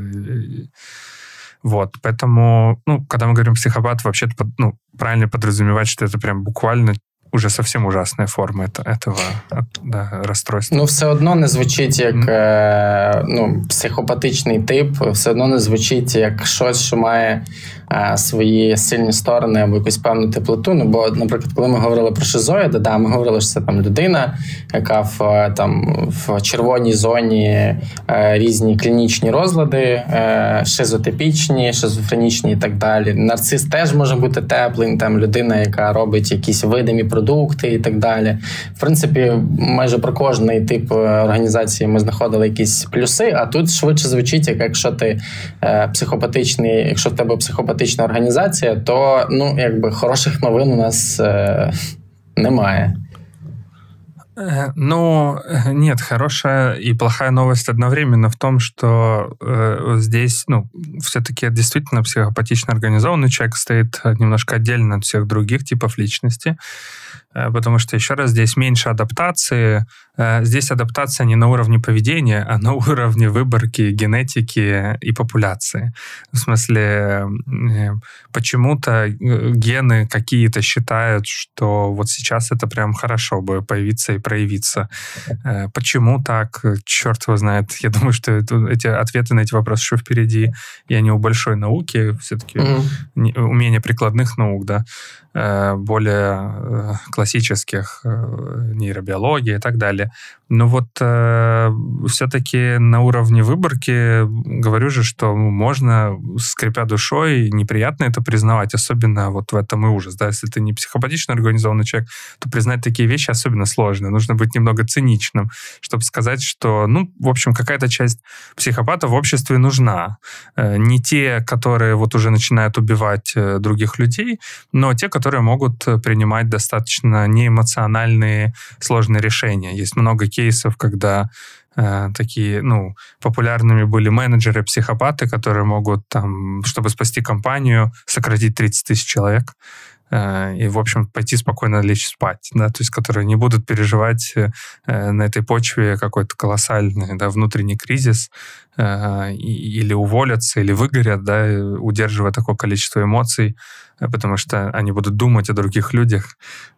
Вот, поэтому, ну, когда мы говорим психопат, вообще-то, ну, правильно подразумевать, что это прям буквально уже совсем ужасная форма этого, да, розстройства. Ну, все одно не звучить як ну, психопатичний тип, все одно не звучить як щось, що має свої сильні сторони або якусь певну теплоту. Ну, бо, наприклад, коли ми говорили про шизоїда, да, ми говорили, що це там людина, яка в червоній зоні різні клінічні розлади, шизотипічні, шизофренічні і так далі. Нарцис теж може бути теплим, там людина, яка робить якісь видимі продукти і так далі. В принципі, майже про кожний тип організації ми знаходили якісь плюси, а тут швидше звучить, як якщо ти психопатичний, якщо в тебе психопатична організація, то, ну, якби хороших новин у нас немає. Ну, нет, хорошая и плохая новость одновременно в том, что здесь, ну, все-таки действительно психопатично организованный человек стоит немножко отдельно от всех других типов личности, потому что, еще раз, здесь меньше адаптации. Здесь адаптация не на уровне поведения, а на уровне выборки, генетики и популяции. В смысле, почему-то гены какие-то считают, что вот сейчас это прям хорошо бы появиться и проявиться. Почему так? Черт его знает. Я думаю, что эти ответы на эти вопросы еще впереди, и они у большой науки, все-таки умение прикладных наук, да, более классических, нейробиологии и так далее. Ну вот все-таки на уровне выборки, говорю же, что можно, скрипя душой, неприятно это признавать, особенно вот в этом и ужас. Да? Если ты не психопатично организованный человек, то признать такие вещи особенно сложно. Нужно быть немного циничным, чтобы сказать, что, ну, в общем, какая-то часть психопатов в обществе нужна. Не те, которые вот уже начинают убивать других людей, но те, которые могут принимать достаточно неэмоциональные сложные решения. Есть много кейсов, когда такие, ну, популярными были менеджеры-психопаты, которые могут, там, чтобы спасти компанию, сократить 30 тысяч человек и, в общем, пойти спокойно лечь спать, да, то есть которые не будут переживать на этой почве какой-то колоссальный, да, внутренний кризис, или уволятся, или выгорят, да, удерживая такое количество эмоций, потому что они будут думать о других людях,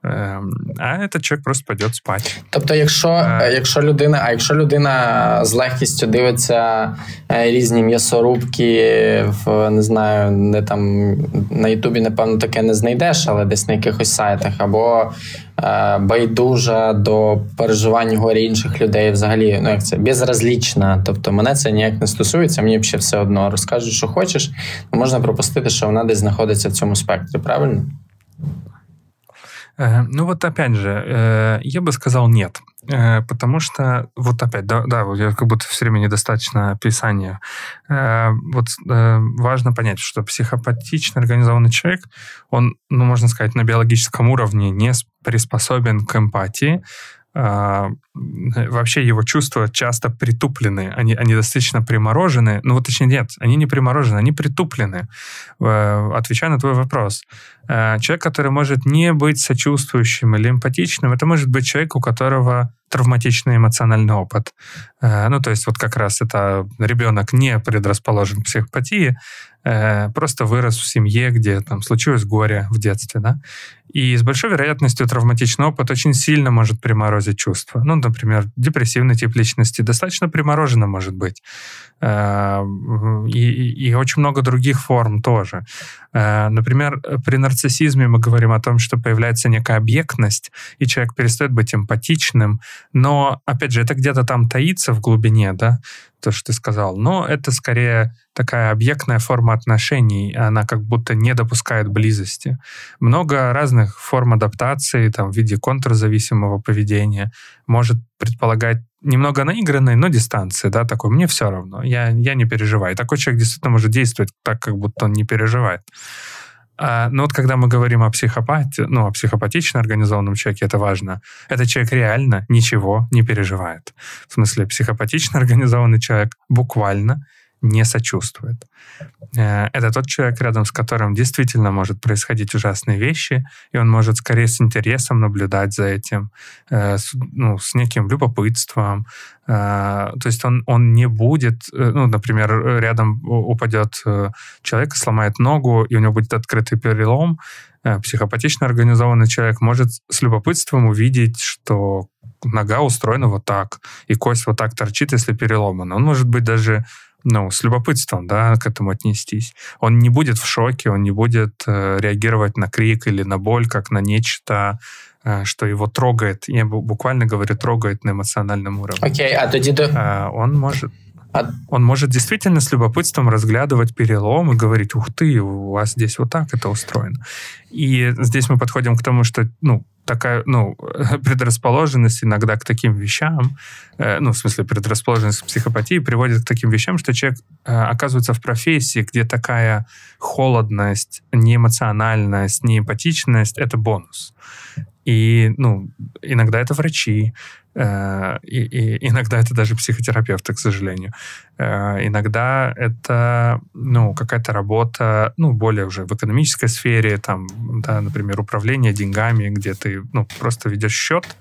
а этот человек просто піде спати. Тобто, якщо людина з легкістю дивиться різні м'ясорубки, не знаю, не там на Ютубі, напевно, таке не знайдеш, але десь на якихось сайтах, або байдужа до переживань горя інших людей, взагалі, ну, як це, безразлічна, тобто мене це ніяк не стосується, мені ще все одно розкажуть, що хочеш, то можна пропустити, що вона десь знаходиться в цьому спектрі, правильно? Ну вот опять же, я бы сказал нет, потому что, вот опять, да, я как будто все время недостаточно описания. Вот важно понять, что психопатично организованный человек, он, ну, можно сказать, на биологическом уровне не приспособен к эмпатии. Вообще его чувства часто притуплены, они достаточно приморожены, ну вот точнее нет, они не приморожены, они притуплены. Отвечая на твой вопрос, человек, который может не быть сочувствующим или эмпатичным, это может быть человек, у которого травматичный эмоциональный опыт. Ну то есть вот как раз это ребенок не предрасположен к психопатии, просто вырос в семье, где там случилось горе в детстве, да, и с большой вероятностью травматичный опыт очень сильно может приморозить чувства. Ну, например, депрессивный тип личности достаточно приморожено может быть. И очень много других форм тоже. Например, при нарциссизме мы говорим о том, что появляется некая объектность, и человек перестает быть эмпатичным, но, опять же, это где-то там таится в глубине, да, то, что ты сказал, но это скорее такая объектная форма отношений, она как будто не допускает близости. Много разных форм адаптации, там, в виде контрзависимого поведения может предполагать немного наигранной, но дистанции, да, такой, мне все равно, я не переживаю. Такой человек действительно может действовать так, как будто он не переживает. Но вот когда мы говорим о психопатии, ну, о психопатично организованном человеке, это важно. Этот человек реально ничего не переживает. В смысле, психопатично организованный человек буквально не сочувствует. Это тот человек, рядом с которым действительно может происходить ужасные вещи, и он может скорее с интересом наблюдать за этим, ну, с неким любопытством. То есть он не будет, ну, например, рядом упадет человек, сломает ногу, и у него будет открытый перелом. Психопатично организованный человек может с любопытством увидеть, что нога устроена вот так, и кость вот так торчит, если переломана. Он может быть даже, ну, с любопытством, да, к этому отнестись. Он не будет в шоке, он не будет реагировать на крик или на боль, как на нечто, что его трогает. Я буквально говорю, трогает на эмоциональном уровне. Окей, а тоді он может действительно с любопытством разглядывать перелом и говорить, ух ты, у вас здесь вот так это устроено. И здесь мы подходим к тому, что, ну, такая, ну, предрасположенность иногда к таким вещам, ну, в смысле, предрасположенность к психопатии приводит к таким вещам, что человек оказывается в профессии, где такая холодность, неэмоциональность, неэмпатичность — это бонус. И, ну, иногда это врачи, и иногда это даже психотерапевты, к сожалению. Иногда это, ну, какая-то работа, ну, более уже в экономической сфере, там, да, например, управление деньгами, где ты, ну, просто ведешь счет,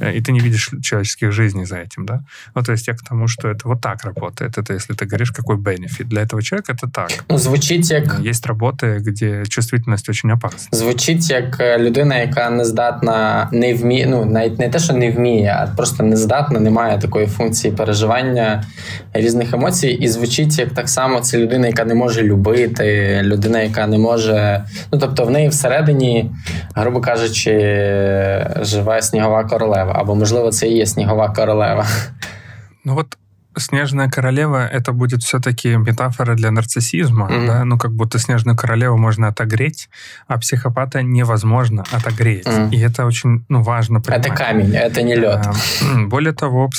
и ты не видишь человеческих жизней за этим, да. Ну, то есть я к тому, что это вот так работает. Это если ты говоришь, какой бенефит для этого человека, это так. Ну, звучить як... Есть работы, где чувствительность очень опасна. Звучить як людина, яка не здатна, не вміє, ну, навіть не те, що не вміє, а просто не здатна, немає такої функції переживання різних емоцій, і звучить як так само це людина, яка не може любити, людина, яка не може, ну, тобто в неї всередині грубо кажучи, жива снігова королева. Або, можливо, це і є снігова королева. Ну вот снежная королева – это будет все-таки метафора для нарциссизма. Mm-hmm. Да? Ну, как будто снежную королеву можно отогреть, а психопата невозможно отогреть. Mm-hmm. И это очень важно понимать. Это камень, это не лед. Более того,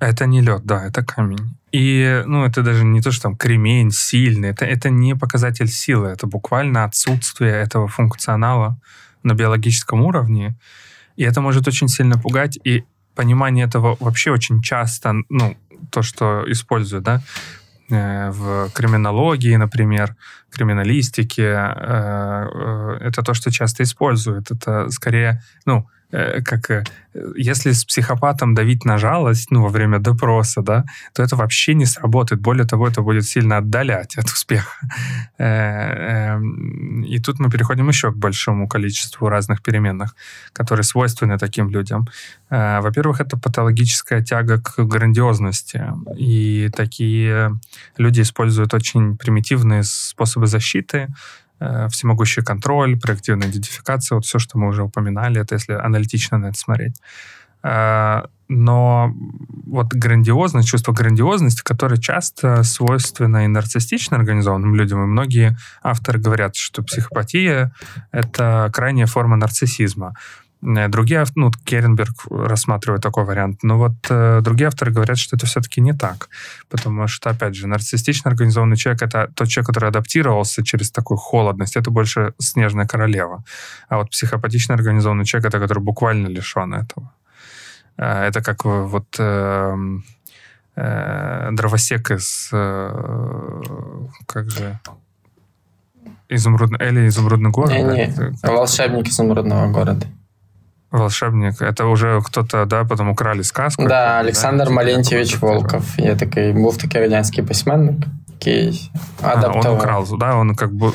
это не лед, да, это камень. И, это даже не то, что там кремень сильный, это не показатель силы, это буквально отсутствие этого функционала на биологическом уровне. И это может очень сильно пугать, и понимание этого вообще очень часто, то, что используют, да, в криминологии, например, криминалистике, это то, что часто используют. Это скорее, как если с психопатом давить на жалость, во время допроса, да, то это вообще не сработает. Более того, это будет сильно отдалять от успеха. И тут мы переходим еще к большому количеству разных переменных, которые свойственны таким людям. Во-первых, это патологическая тяга к грандиозности. И такие люди используют очень примитивные способы защиты, всемогущий контроль, проективная идентификация, все, что мы уже упоминали, это если аналитично на это смотреть. Но грандиозность, чувство грандиозности, которое часто свойственно и нарциссично организованным людям, и многие авторы говорят, что психопатия — это крайняя форма нарциссизма. Другие, Кернберг рассматривает такой вариант, другие авторы говорят, что это все-таки не так, потому что, опять же, нарциссично организованный человек — это тот человек, который адаптировался через такую холодность, это больше снежная королева, а психопатично организованный человек — это который буквально лишен этого. Это как дровосек из... «Изумрудный город»? «Волшебник изумрудного города». Волшебник. Это уже кто-то, да, потом украли сказку. Да, Александр Валентиевич Волков. Я такий, був такий радянський письменник, який адаптував. Он украл, да, он как бы...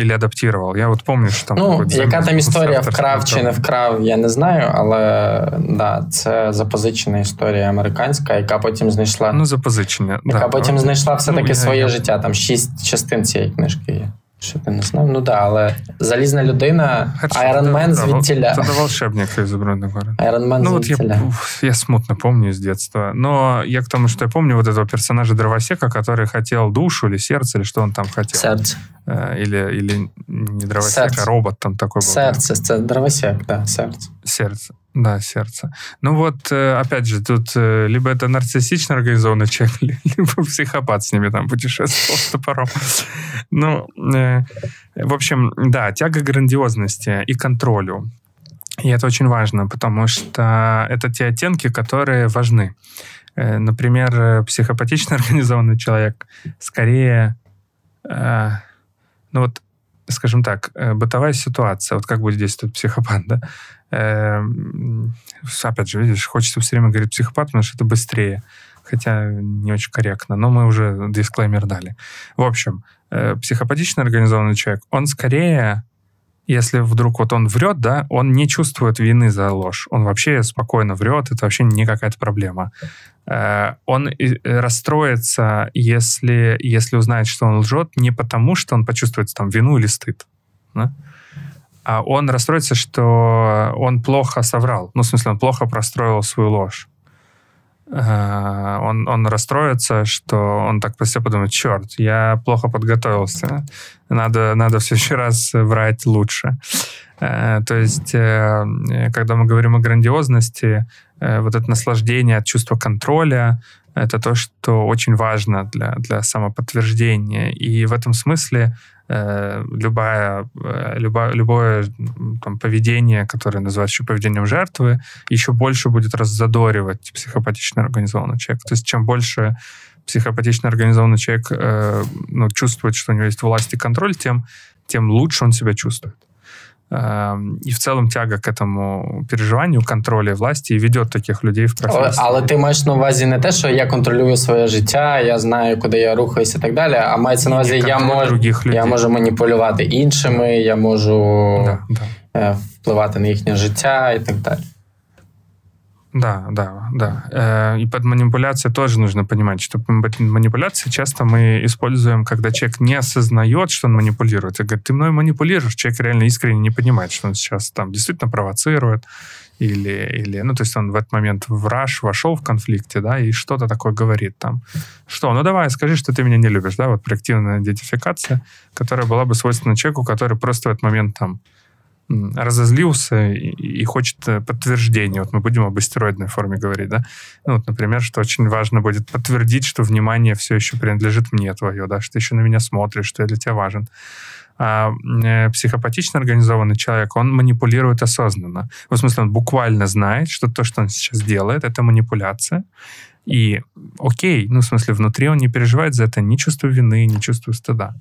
или адаптировал. Я помню, що там... яка там історія, вкрав чи не вкрав, я не знаю, але, да, це запозичена історія американська, яка потім знайшла... запозичення, яка потім знайшла все-таки своє життя. Там 6 частин цієї книжки є. Що ти не знав? Але залізна людина, Айронмен звідтіля. Це волшебник ізумрудного города. Айронмен звідтіля. Я смутно пам'ятаю з дитинства. Но я к тому, що я пам'ятаю цього персонажа Дровосека, який хотів душу, або серце, або що він там хотів. Серце. Или не Дровосек, а робот там такой был. Сердце, да? Дровосек, да, сердце. Сердце, да, сердце. Опять же, тут либо это нарциссично организованный человек, либо психопат с ними там путешествовал с топором. В общем, да, тяга к грандиозности и контролю. И это очень важно, потому что это те оттенки, которые важны. Например, психопатично организованный человек скорее... скажем так, бытовая ситуация, как будет действовать психопат, да? Опять же, видишь, хочется все время говорить психопат, потому что это быстрее, хотя не очень корректно, но мы уже дисклеймер дали. В общем, психопатично организованный человек, он скорее, если вдруг он врет, да, он не чувствует вины за ложь, он вообще спокойно врет, это вообще не какая-то проблема. Он расстроится, если узнает, что он лжет, не потому, что он почувствует там вину или стыд, да? А он расстроится, что он плохо соврал. В смысле, он плохо простроил свою ложь. Он расстроится, что он так про себя подумает, черт, я плохо подготовился, надо в следующий раз врать лучше. То есть, когда мы говорим о грандиозности, это наслаждение от чувства контроля, это то, что очень важно для самоподтверждения. И в этом смысле любое там, поведение, которое называют еще поведением жертвы, еще больше будет раззадоривать психопатично организованного человека. То есть чем больше психопатично организованный человек чувствует, что у него есть власть и контроль, тем лучше он себя чувствует. І в цілому тяга к этому переживанню, контролю власті і веде таких людей в професію. Але ти маєш на увазі не те, що я контролюю своє життя, я знаю, куди я рухаюся і так далі, а мається на увазі, я можу маніпулювати іншими, я можу впливати на їхнє життя і так далі. Да. И под манипуляцией тоже нужно понимать, что манипуляции часто мы используем, когда человек не осознает, что он манипулирует. И говорит, ты мной манипулируешь. Человек реально искренне не понимает, что он сейчас там действительно провоцирует. Или, ну, то есть он в этот момент в раж вошел в конфликте, да, и что-то такое говорит там. Что, ну давай, скажи, что ты меня не любишь, да, вот проективная идентификация, которая была бы свойственна человеку, который просто в этот момент там разозлился и хочет подтверждения. Вот мы будем об астероидной форме говорить, да? Ну, вот, например, что очень важно будет подтвердить, что внимание все еще принадлежит мне твое, да, что ты еще на меня смотришь, что я для тебя важен. А психопатично организованный человек, он манипулирует осознанно. В смысле, он буквально знает, что то, что он сейчас делает, это манипуляция. И окей, ну, в смысле, внутри он не переживает за это ни чувство вины, ни чувство стыда.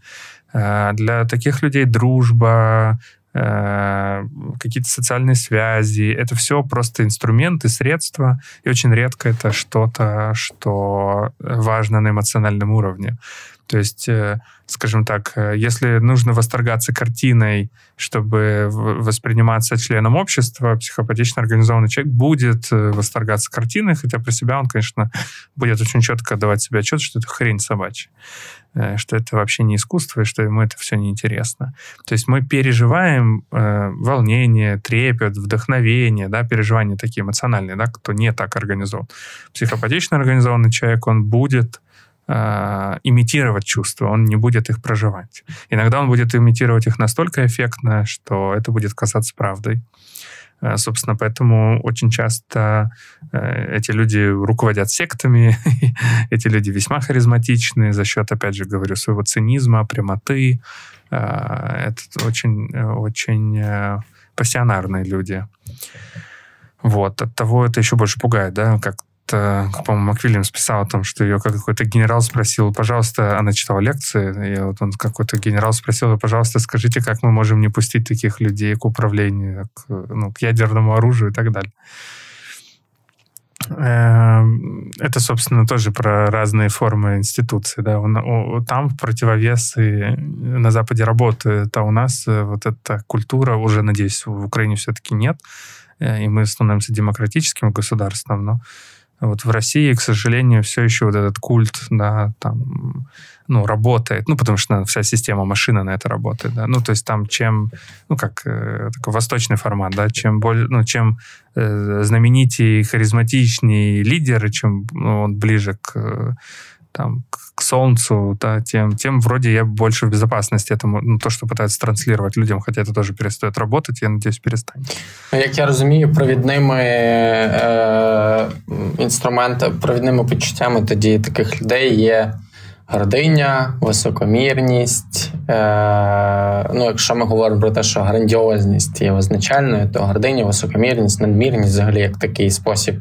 Для таких людей дружба, какие-то социальные связи. Это все просто инструменты, средства. И очень редко это что-то, что важно на эмоциональном уровне. То есть, скажем так, если нужно восторгаться картиной, чтобы восприниматься членом общества, психопатично организованный человек будет восторгаться картиной, хотя про себя он, конечно, будет очень четко давать себе отчет, что это хрень собачья, что это вообще не искусство и что ему это все неинтересно. То есть мы переживаем волнение, трепет, вдохновение, да, переживания такие эмоциональные, да, кто не так организован. Психопатично организованный человек, он будет имитировать чувства, он не будет их проживать. Иногда он будет имитировать их настолько эффектно, что это будет казаться правдой. Собственно, поэтому очень часто эти люди руководят сектами, эти люди весьма харизматичны за счет, опять же, говорю, своего цинизма, прямоты. Это очень пассионарные люди. Вот. Оттого это еще больше пугает, да, как по-моему, МакВильямс писал о том, что ее какой-то генерал спросил, пожалуйста, она читала лекции, и вот он какой-то генерал спросил, пожалуйста, скажите, как мы можем не пустить таких людей к управлению, к ядерному оружию и так далее. Это, собственно, тоже про разные формы институции. Да? Там противовесы на Западе работают, а у нас вот эта культура, уже, надеюсь, в Украине все-таки нет, и мы становимся демократическим государством, но вот в России, к сожалению, все еще вот этот культ, да, там, ну, работает. Ну, потому что вся система машина на это работает, да. Ну, то есть там чем, ну, как такой восточный формат, да, чем знаменитее и харизматичнее лидер, и чем он ближе к солнцу, да, тем вроде я больше в безопасности. Этому, ну, то, что пытаються транслировать людям, хотя это тоже перестает работать, я надеюсь, перестане. Як я розумію, провідними почуттями тоді таких людей є гординя, високомірність. Ну, якщо ми говоримо про те, що грандіозність є визначальною, то гординя, високомірність, надмірність взагалі як такий спосіб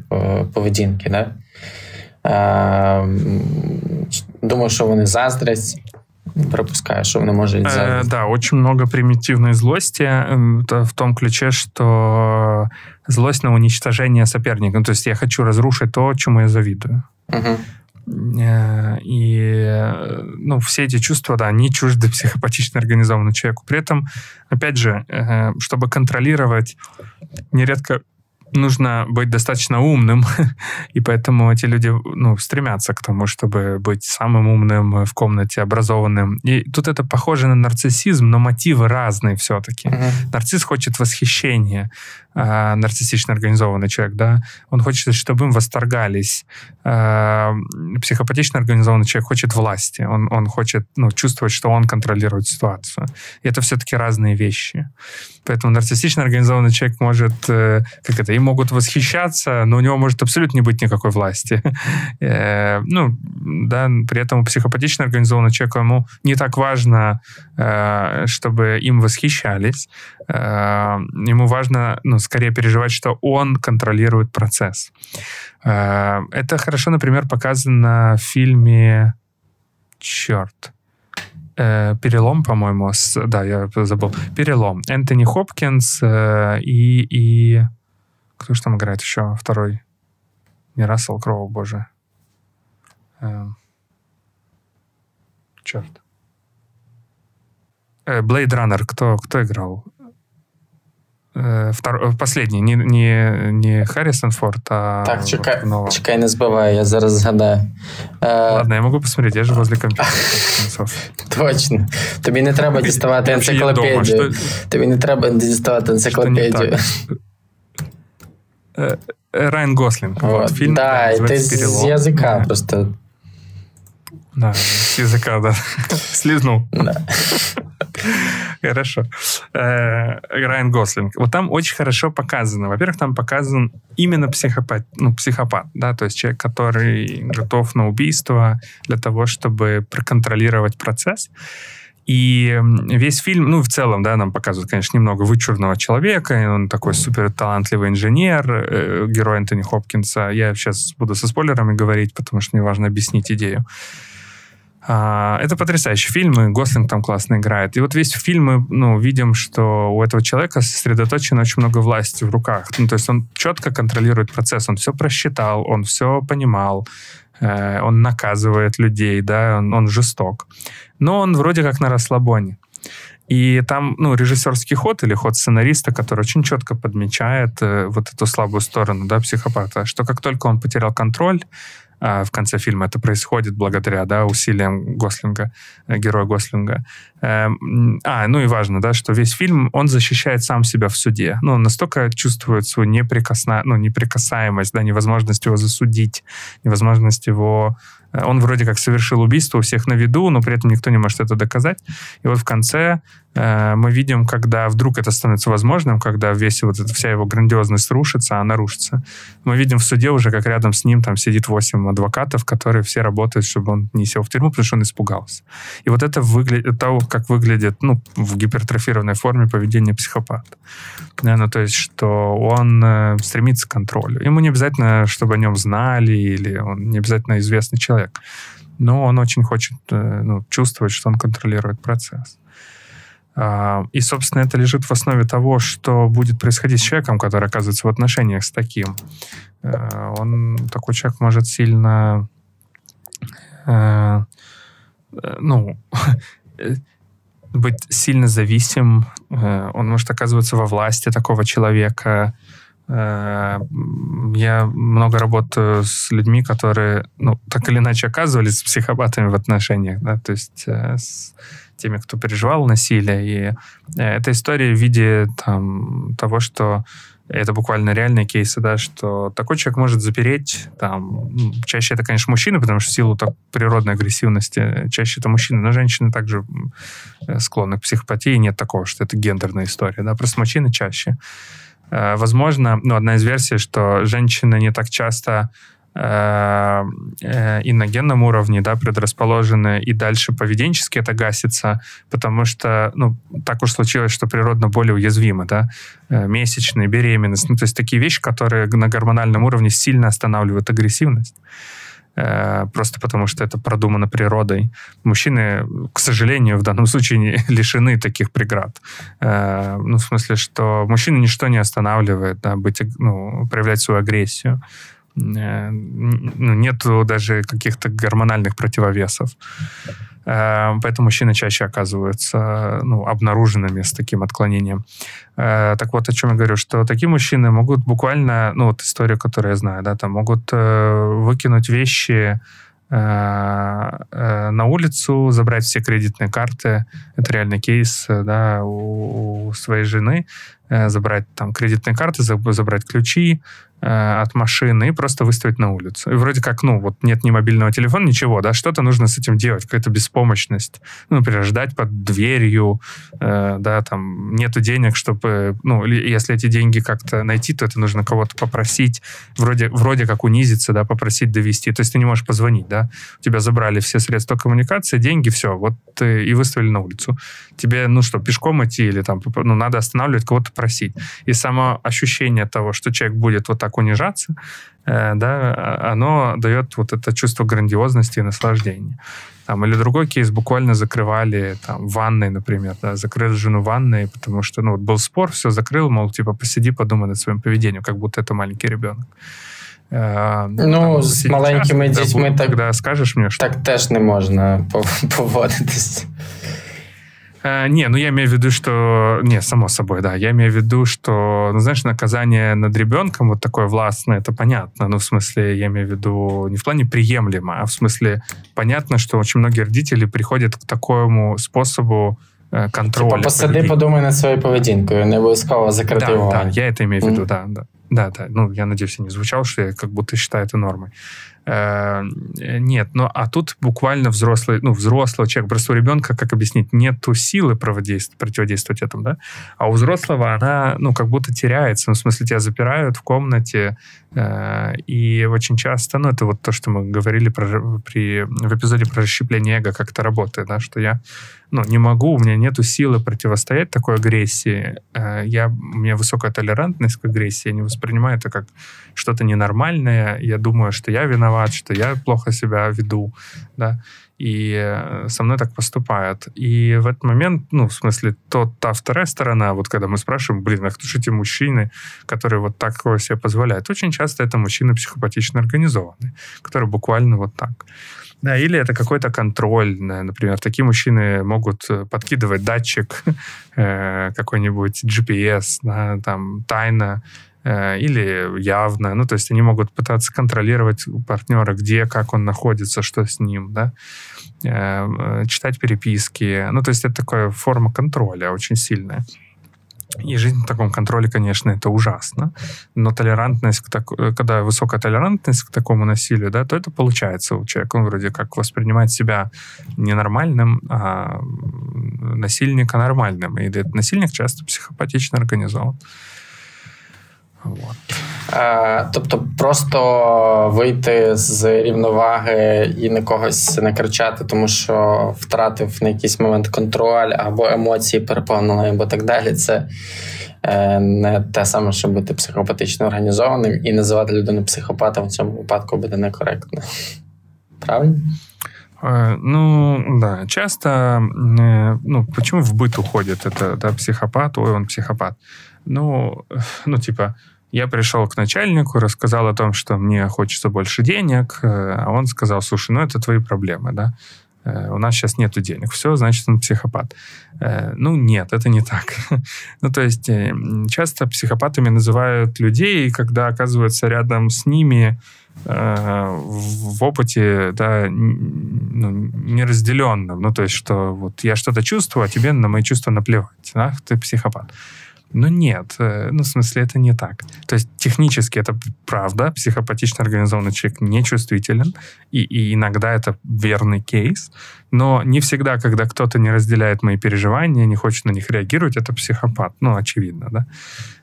поведінки, да? Думаю, що вони заздрять. Пропускаю, що вони можуть заздрять. Да, очень много примитивной злости в том ключе, что злость на уничтожение соперника. Ну, то есть я хочу разрушить то, чему я завидую. Угу. И, ну, все эти чувства, да, они чужды психопатично организованному человеку. При этом, опять же, чтобы контролировать, нередко нужно быть достаточно умным, и поэтому эти люди, ну, стремятся к тому, чтобы быть самым умным в комнате, образованным. И тут это похоже на нарциссизм, но мотивы разные все-таки. Mm-hmm. Нарцисс хочет восхищения, нарциссично организованный человек, да, он хочет, чтобы им восторгались. Психопатично организованный человек хочет власти, он хочет, ну, чувствовать, что он контролирует ситуацию. И это все-таки разные вещи. Поэтому нарциссично организованный человек может, как это, им могут восхищаться, но у него может абсолютно не быть никакой власти. Ну, да, при этом психопатично организованный человек, ему не так важно, чтобы им восхищались. Ему важно, ну, скорее переживать, что он контролирует процесс. Это хорошо, например, показано в фильме «Перелом», по-моему, да, я забыл. «Перелом». Энтони Хопкинс и кто же там играет еще? Второй. Не Рассел Кроу, боже. Черт. «Блейд Раннер». Кто играл? Последній, не Харрісон Форд, а... Так, чекай, не збивай, я зараз згадаю. Ладно, я можу подивитися, я ж возле комп'ютера. Точно. Тобі не треба діставати енциклопедію. Тобі не треба діставати енциклопедію. Райан Гослинг. Фільм називається «Перелом». Ти з язика просто... Да, с языка, да. Слизнул. Хорошо. Райан Гослинг. Вот там очень хорошо показано. Во-первых, там показан именно психопат, да, то есть человек, который готов на убийство для того, чтобы проконтролировать процесс. И весь фильм, ну, в целом, да, нам показывают, конечно, немного вычурного человека, он такой суперталантливый инженер, герой Энтони Хопкинса. Я сейчас буду со спойлерами говорить, потому что мне важно объяснить идею. Это потрясающий фильм, и Гослинг там классно играет. И вот весь фильм мы, ну, видим, что у этого человека сосредоточено очень много власти в руках. Ну, то есть он четко контролирует процесс, он все просчитал, он все понимал, он наказывает людей, да, он жесток. Но он вроде как на расслабоне. И там, ну, режиссерский ход или ход сценариста, который очень четко подмечает вот эту слабую сторону, да, психопата, что как только он потерял контроль, в конце фильма это происходит благодаря, да, усилиям Гослинга, героя Гослинга. Ну и важно, да, что весь фильм, он защищает сам себя в суде. Ну, он настолько чувствует свою неприкасаемость, да, невозможность его засудить, невозможность его... Он вроде как совершил убийство у всех на виду, но при этом никто не может это доказать. И вот в конце мы видим, когда вдруг это становится возможным, когда весь вот эта вся его грандиозность рушится, она рушится. Мы видим в суде уже, как рядом с ним там сидит 8 адвокатов, которые все работают, чтобы он не сел в тюрьму, потому что он испугался. И вот это то, как выглядит, ну, в гипертрофированной форме поведение психопата. Ну, то есть, что он стремится к контролю. Ему не обязательно, чтобы о нем знали, или он не обязательно известный человек, но он очень хочет, ну, чувствовать, что он контролирует процесс. И, собственно, это лежит в основе того, что будет происходить с человеком, который оказывается в отношениях с таким. Он, такой человек может сильно, ну, быть сильно зависим, он может оказываться во власти такого человека. Я много работаю с людьми, которые, ну, так или иначе оказывались с психопатами в отношениях, да, то есть с теми, кто переживал насилие. И это история в виде там того, что это буквально реальные кейсы, да, что такой человек может запереть, там, чаще это, конечно, мужчины, потому что в силу так, природной агрессивности чаще это мужчины, но женщины также склонны к психопатии, нет такого, что это гендерная история, да, просто мужчины чаще. Возможно, ну, одна из версий, что женщины не так часто и на генном уровне, да, предрасположены, и дальше поведенчески это гасится, потому что, ну, так уж случилось, что природно более уязвимы, да, месячные, беременность, ну, то есть такие вещи, которые на гормональном уровне сильно останавливают агрессивность. Просто потому, что это продумано природой. Мужчины, к сожалению, в данном случае лишены таких преград. Ну, в смысле, что мужчину ничто не останавливает, да, проявлять свою агрессию. Нет даже каких-то гормональных противовесов. Поэтому мужчины чаще оказываются, ну, обнаруженными с таким отклонением. Так вот, о чем я говорю, что такие мужчины могут буквально, ну, вот история, которую я знаю, да, там могут выкинуть вещи на улицу, забрать все кредитные карты, это реальный кейс, да, у своей жены, забрать там кредитные карты, забрать ключи от машины и просто выставить на улицу. И вроде как, ну, вот нет ни мобильного телефона, ничего, да, что-то нужно с этим делать, какая-то беспомощность, ну, например, ждать под дверью, да, там, нету денег, чтобы, ну, если эти деньги как-то найти, то это нужно кого-то попросить, вроде как унизиться, да, попросить довести, то есть ты не можешь позвонить, да, у тебя забрали все средства коммуникации, деньги, все, вот и выставили на улицу. Тебе, ну, что, пешком идти или там, ну, надо останавливать, кого-то просить. И само ощущение того, что человек будет вот так унижаться, да, оно дает вот это чувство грандиозности и наслаждения. Там, или другой кейс, буквально закрывали там ванной, например, да, закрыли жену ванной, потому что, ну, вот был спор, все закрыл, мол, типа, посиди, подумай над своим поведением, как будто это маленький ребенок. Ну, с маленькими дітьми так, скажеш мені, що так теж не можна поводитись. Не, ну я имею в виду, что... Не, само собой, да. Я имею в виду, что, ну знаешь, наказание над ребенком вот такое властное, это понятно. Ну, в смысле, я имею в виду не в плане приемлемо, а в смысле понятно, что очень многие родители приходят к такому способу контроля. Типа посади, подумай над своей поведінкою, не обов'язково закрити вогонь. Да, я это имею в виду, да, да. Да. Ну, я надеюсь, я не звучал, что я как будто считаю это нормой. Нет, ну, а тут буквально взрослый человек, просто у ребенка, как объяснить, нету силы противодействовать этому, да? А у взрослого она, ну, как будто теряется, ну, в смысле, тебя запирают в комнате, и очень часто, ну, это вот то, что мы говорили в эпизоде про расщепление эго, как это работает, да, что я, ну, не могу, у меня нету силы противостоять такой агрессии, у меня высокая толерантность к агрессии, я не воспринимаю это как что-то ненормальное, я думаю, что я виноват, что я плохо себя веду, да, и со мной так поступают. И в этот момент, ну, в смысле, та вторая сторона, вот когда мы спрашиваем, блин, а кто же эти мужчины, которые вот такое себе позволяют? Очень часто это мужчины психопатично организованные, которые буквально вот так. Да, или это какой-то контроль, например, такие мужчины могут подкидывать датчик, какой-нибудь GPS, да, там, тайно, или явно, ну, то есть они могут пытаться контролировать партнера, где, как он находится, что с ним, да, читать переписки, ну, то есть это такая форма контроля очень сильная. И жизнь в таком контроле, конечно, это ужасно, но когда высокая толерантность к такому насилию, да, то это получается у человека, он вроде как воспринимает себя ненормальным, а насильника нормальным, и этот насильник часто психопатично организован. Тобто просто вийти з рівноваги і на когось не кричати, тому що втратив на якийсь момент контроль або емоції переповнили, або так далі, це не те саме, що бути психопатично організованим, і називати людину психопатом в цьому випадку буде некоректно. Правильно? Ну, да, часто, ну, почему в быт уходит это, да, психопат, ой, он психопат. Ну, типа, я пришел к начальнику, рассказал о том, что мне хочется больше денег, а он сказал, слушай, ну, это твои проблемы, да, у нас сейчас нету денег, все, значит, он психопат. Ну, нет, это не так. Ну, то есть, часто психопатами называют людей, когда оказываются рядом с ними в опыте, да, ну, неразделенном. Ну, то есть, что вот я что-то чувствую, а тебе на мои чувства наплевать. Ах, ты психопат. Ну, нет. Ну, в смысле, это не так. То есть, технически это правда. Психопатично организованный человек нечувствителен. И иногда это верный кейс. Но не всегда, когда кто-то не разделяет мои переживания, не хочет на них реагировать, это психопат. Ну, очевидно, да.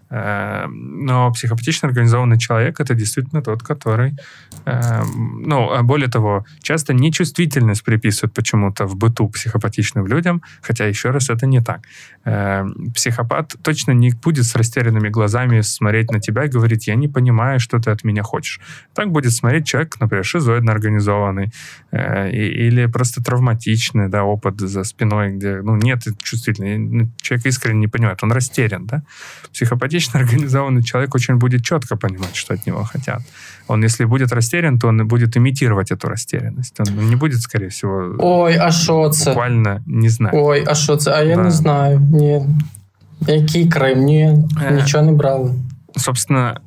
Но психопатично организованный человек — это действительно тот, который... Ну, более того, часто нечувствительность приписывают почему-то в быту психопатичным людям, хотя, еще раз, это не так. Психопат точно не будет с растерянными глазами смотреть на тебя и говорить, я не понимаю, что ты от меня хочешь. Так будет смотреть человек, например, шизоидно организованный или просто травматичный, да, опыт за спиной, где, ну, нет чувствительности. Человек искренне не понимает, он растерян, да? Психопатично организованный человек очень будет четко понимать, что от него хотят. Он, если будет растерян, то он будет имитировать эту растерянность. Он не будет, скорее всего, ой, а шо це? Буквально не знать. Ой, а шо це? А я, да, не знаю. Ні. Який Крим? Ні, нічого не брали. Собственно,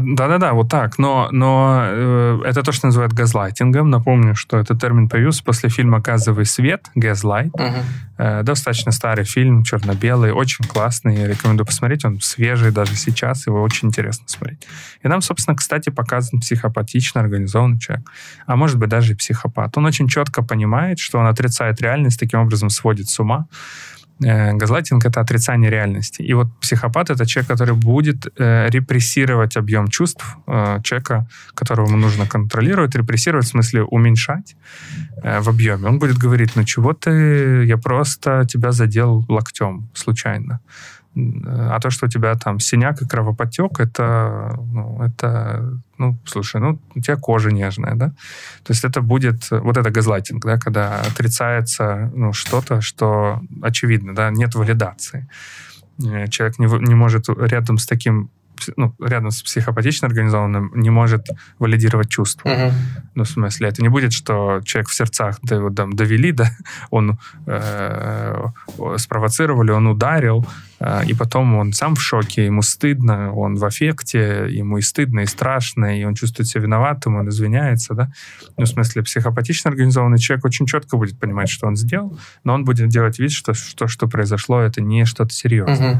да-да-да, вот так. Но это то, что называют газлайтингом. Напомню, что этот термин появился после фильма «Казовый свет», «Газлайт». Достаточно старый фильм, черно-белый, очень классный. Я рекомендую посмотреть. Он свежий даже сейчас, его очень интересно смотреть. И нам, собственно, кстати, показан психопатично организованный человек. А может быть, даже и психопат. Он очень четко понимает, что он отрицает реальность, таким образом сводит с ума. Газлайтинг — это отрицание реальности. И вот психопат — это человек, который будет репрессировать объем чувств человека, которого нужно контролировать, репрессировать, в смысле уменьшать в объеме. Он будет говорить, ну чего ты, я просто тебя задел локтем случайно. А то, что у тебя там синяк и кровоподтек, это, ну, слушай, ну, у тебя кожа нежная, да? То есть это будет, вот это газлайтинг, да, когда отрицается, ну, что-то, что очевидно, да, нет валидации. Человек не может рядом с таким ну, рядом с психопатично организованным не может валидировать чувства. Uh-huh. Ну, в смысле, это не будет, что человек в сердцах его там довели, да, он спровоцировали, он ударил, и потом он сам в шоке, ему стыдно, он в аффекте, ему и стыдно, и страшно, и он чувствует себя виноватым, он извиняется, да. Ну, в смысле, психопатично организованный человек очень четко будет понимать, что он сделал, но он будет делать вид, что произошло, это не что-то серьезное. Uh-huh.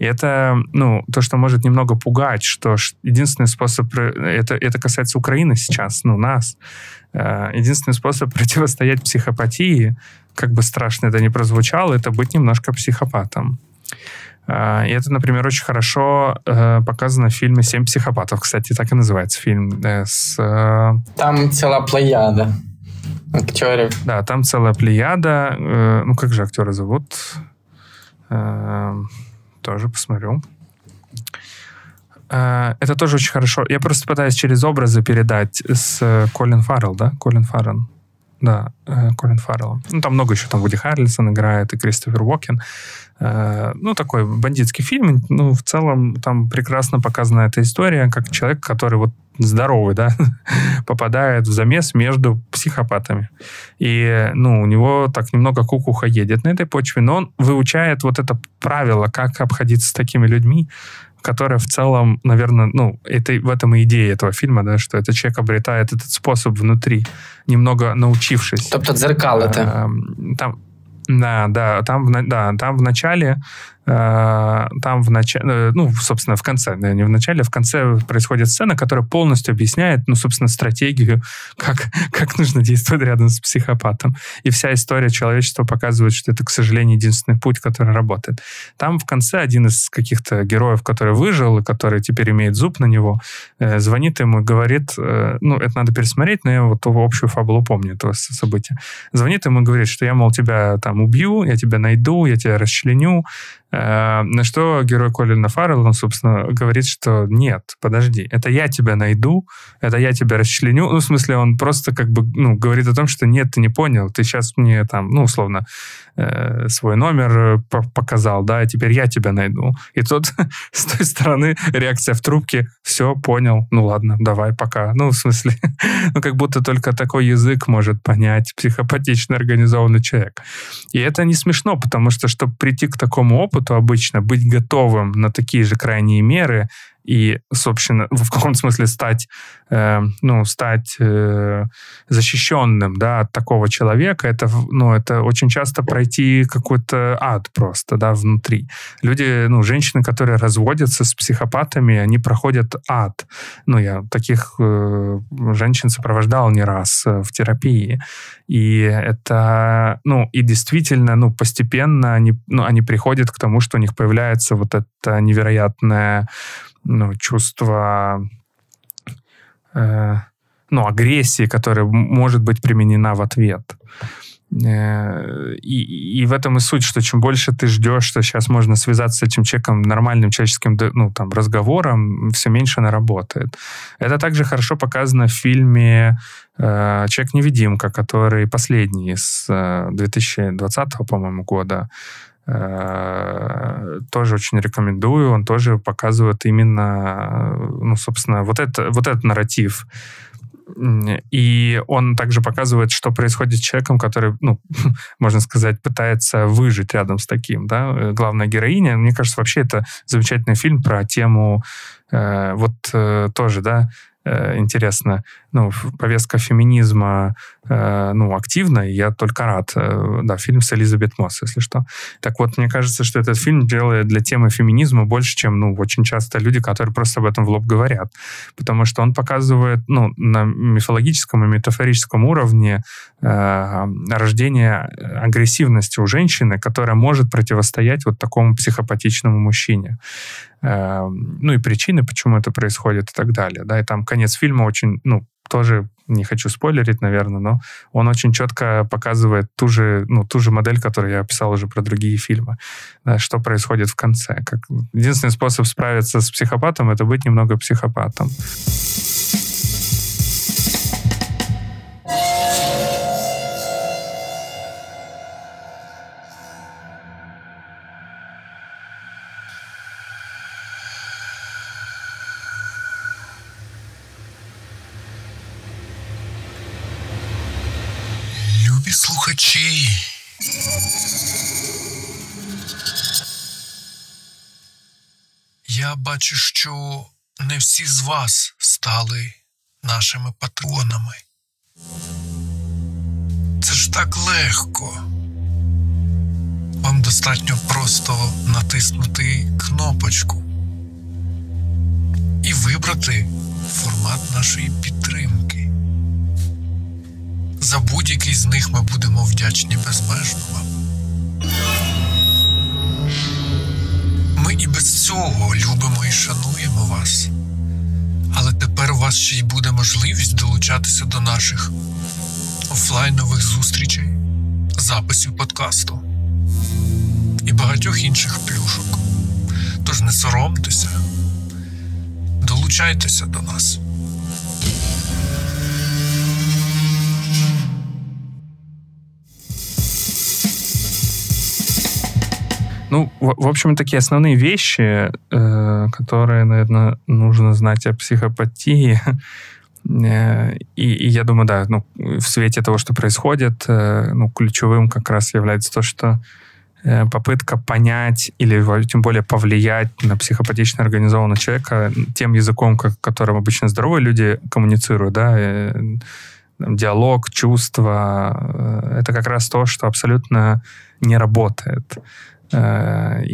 И это, ну, то, что может немного пугать, что единственный способ, это касается Украины сейчас, ну, нас, единственный способ противостоять психопатии, как бы страшно это ни прозвучало, это быть немножко психопатом. И это, например, очень хорошо показано в фильме «Семь психопатов». Кстати, так и называется фильм. Там целая плеяда актеров. Да, там целая плеяда. Ну, как же актера зовут? Тоже посмотрю. Это тоже очень хорошо. Я просто пытаюсь через образы передать с Колин Фаррелл, да? Да, Колин Фаррелл. Ну, там много еще, там Вуди Харрельсон играет, и Кристофер Уокен. Ну, такой бандитский фильм. Ну, в целом, там прекрасно показана эта история, как человек, который вот здоровый, да, попадает в замес между психопатами. И, ну, у него так немного кукуха едет на этой почве, но он выучает вот это правило, как обходиться с такими людьми, которая в целом, наверное, ну, это, в этом и идея этого фильма, да, что этот человек обретает этот способ внутри, немного научившись. Тобто дзеркало это. Там в начале, ну, собственно, в конце, не в начале, в конце происходит сцена, которая полностью объясняет, ну, собственно, стратегию, как нужно действовать рядом с психопатом. И вся история человечества показывает, что это, к сожалению, единственный путь, который работает. Там в конце один из каких-то героев, который выжил, и который теперь имеет зуб на него, звонит ему и говорит, ну, это надо пересмотреть, но я вот общую фабулу помню этого события. Звонит ему и говорит, что я, мол, тебя там убью, я тебя найду, я тебя расчленю. На что герой Колина Фаррелла, он, собственно, говорит, что нет, подожди, это я тебя найду, это я тебя расчленю. Ну, в смысле, он просто как бы, ну, говорит о том, что нет, ты не понял, ты сейчас мне там, ну, условно, свой номер показал, да, и теперь я тебя найду. И тут с той стороны реакция в трубке, все, понял, ну, ладно, давай, пока. Ну, в смысле, ну, как будто только такой язык может понять психопатично организованный человек. И это не смешно, потому что, чтобы прийти к такому опыту, то обычно быть готовым на такие же крайние меры и, собственно, в каком-то смысле стать защищенным, да, от такого человека, это очень часто пройти какой-то ад просто, да, внутри. Люди, ну, женщины, которые разводятся с психопатами, они проходят ад. Ну, я таких женщин сопровождал не раз в терапии. И это, ну, и действительно, ну, постепенно они приходят к тому, что у них появляется вот это невероятное, ну, чувство агрессии, которая может быть применена в ответ. И в этом и суть, что чем больше ты ждешь, что сейчас можно связаться с этим человеком нормальным человеческим, ну, там, разговором, все меньше она работает. Это также хорошо показано в фильме «Человек-невидимка», который последний, с 2020, по-моему, года. Тоже очень рекомендую. Он тоже показывает именно, ну, собственно, вот этот нарратив. И он также показывает, что происходит с человеком, который, ну, можно сказать, пытается выжить рядом с таким, да. Главная героиня, мне кажется, вообще это замечательный фильм про тему, тоже, да, интересно, ну, повестка феминизма, ну, активна, и я только рад. Да, фильм с Элизабет Мосс, если что. Так вот, мне кажется, что этот фильм делает для темы феминизма больше, чем, ну, очень часто люди, которые просто об этом в лоб говорят. Потому что он показывает, ну, на мифологическом и метафорическом уровне рождение агрессивности у женщины, которая может противостоять вот такому психопатичному мужчине. Ну, и причины, почему это происходит, и так далее. Да, и там конец фильма очень, ну, тоже не хочу спойлерить, наверное, но он очень четко показывает ту же модель, которую я описал уже про другие фильмы. Да, что происходит в конце. Единственный способ справиться с психопатом — это быть немного психопатом. любі слухачі! Я бачу, що не всі з вас стали нашими патронами. Це ж так легко. Вам достатньо просто натиснути кнопочку і вибрати формат нашої підтримки. За будь-який з них ми будемо вдячні безмежно вам. Ми і без цього любимо і шануємо вас. Але тепер у вас ще й буде можливість долучатися до наших офлайнових зустрічей, записів подкасту і багатьох інших плюшок. Тож не соромтеся, долучайтеся до нас. Ну, в общем, такие основные вещи, которые, наверное, нужно знать о психопатии. И я думаю, да, ну, в свете того, что происходит, ну, ключевым как раз является то, что попытка понять или тем более повлиять на психопатично организованного человека тем языком, которым обычно здоровые люди коммуницируют, да, диалог, чувства, это как раз то, что абсолютно не работает. И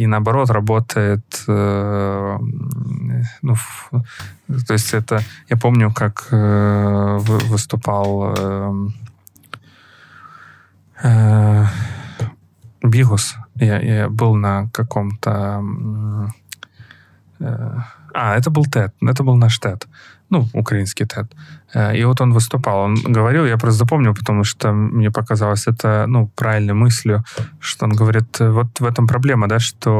наоборот, работает, ну, то есть это, я помню, как выступал Бигус, я был на каком-то, это был TED, это был наш TED, ну, украинский TED, и вот он выступал, он говорил, я просто запомнил, потому что мне показалось это, ну, правильной мыслью, что он говорит, вот в этом проблема, да, что,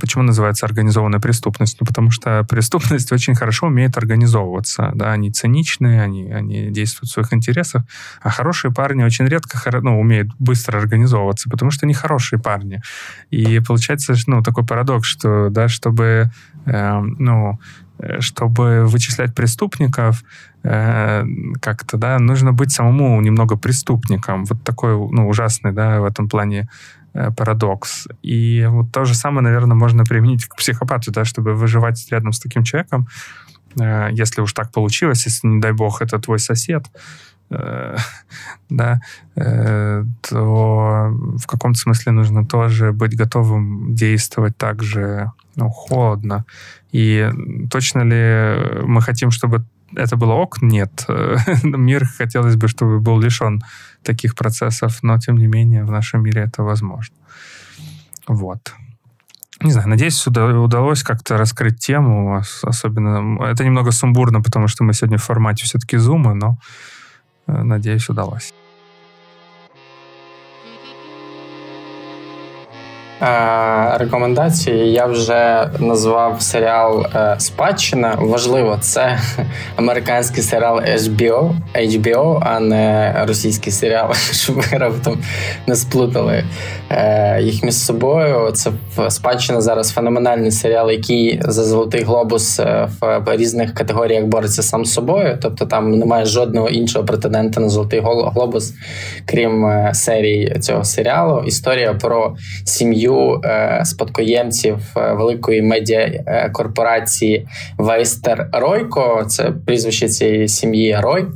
почему называется организованная преступность, ну, потому что преступность очень хорошо умеет организовываться, да, они циничные, они действуют в своих интересах, а хорошие парни очень редко, ну, умеют быстро организовываться, потому что они хорошие парни, и получается, ну, такой парадокс, что, да, чтобы, ну, чтобы вычислять преступников, как-то, да, нужно быть самому немного преступником. Вот такой, ну, ужасный, да, в этом плане парадокс. И вот то же самое, наверное, можно применить к психопату, да, чтобы выживать рядом с таким человеком, если уж так получилось, если, не дай бог, это твой сосед, да, то в каком-то смысле нужно тоже быть готовым действовать так же, ну, холодно. И точно ли мы хотим, чтобы это было ок? Нет. Мир, хотелось бы, чтобы был лишен таких процессов, но, тем не менее, в нашем мире это возможно. Вот. Не знаю, надеюсь, удалось как-то раскрыть тему, особенно... Это немного сумбурно, потому что мы сегодня в формате все-таки зума, но, надеюсь, удалось. Рекомендації я вже назвав серіал «Спадщина». Важливо, це американський серіал HBO, а не російський серіал, щоб ви раптом не сплутали їх між собою. Це «Спадщина» зараз феноменальний серіал, який за «Золотий глобус» в різних категоріях бореться сам з собою. Тобто там немає жодного іншого претендента на «Золотий глобус», крім серії цього серіалу. Історія про сім'ю спадкоємців великої медіакорпорації Вайстер-Ройко, це прізвище цієї сім'ї Рой,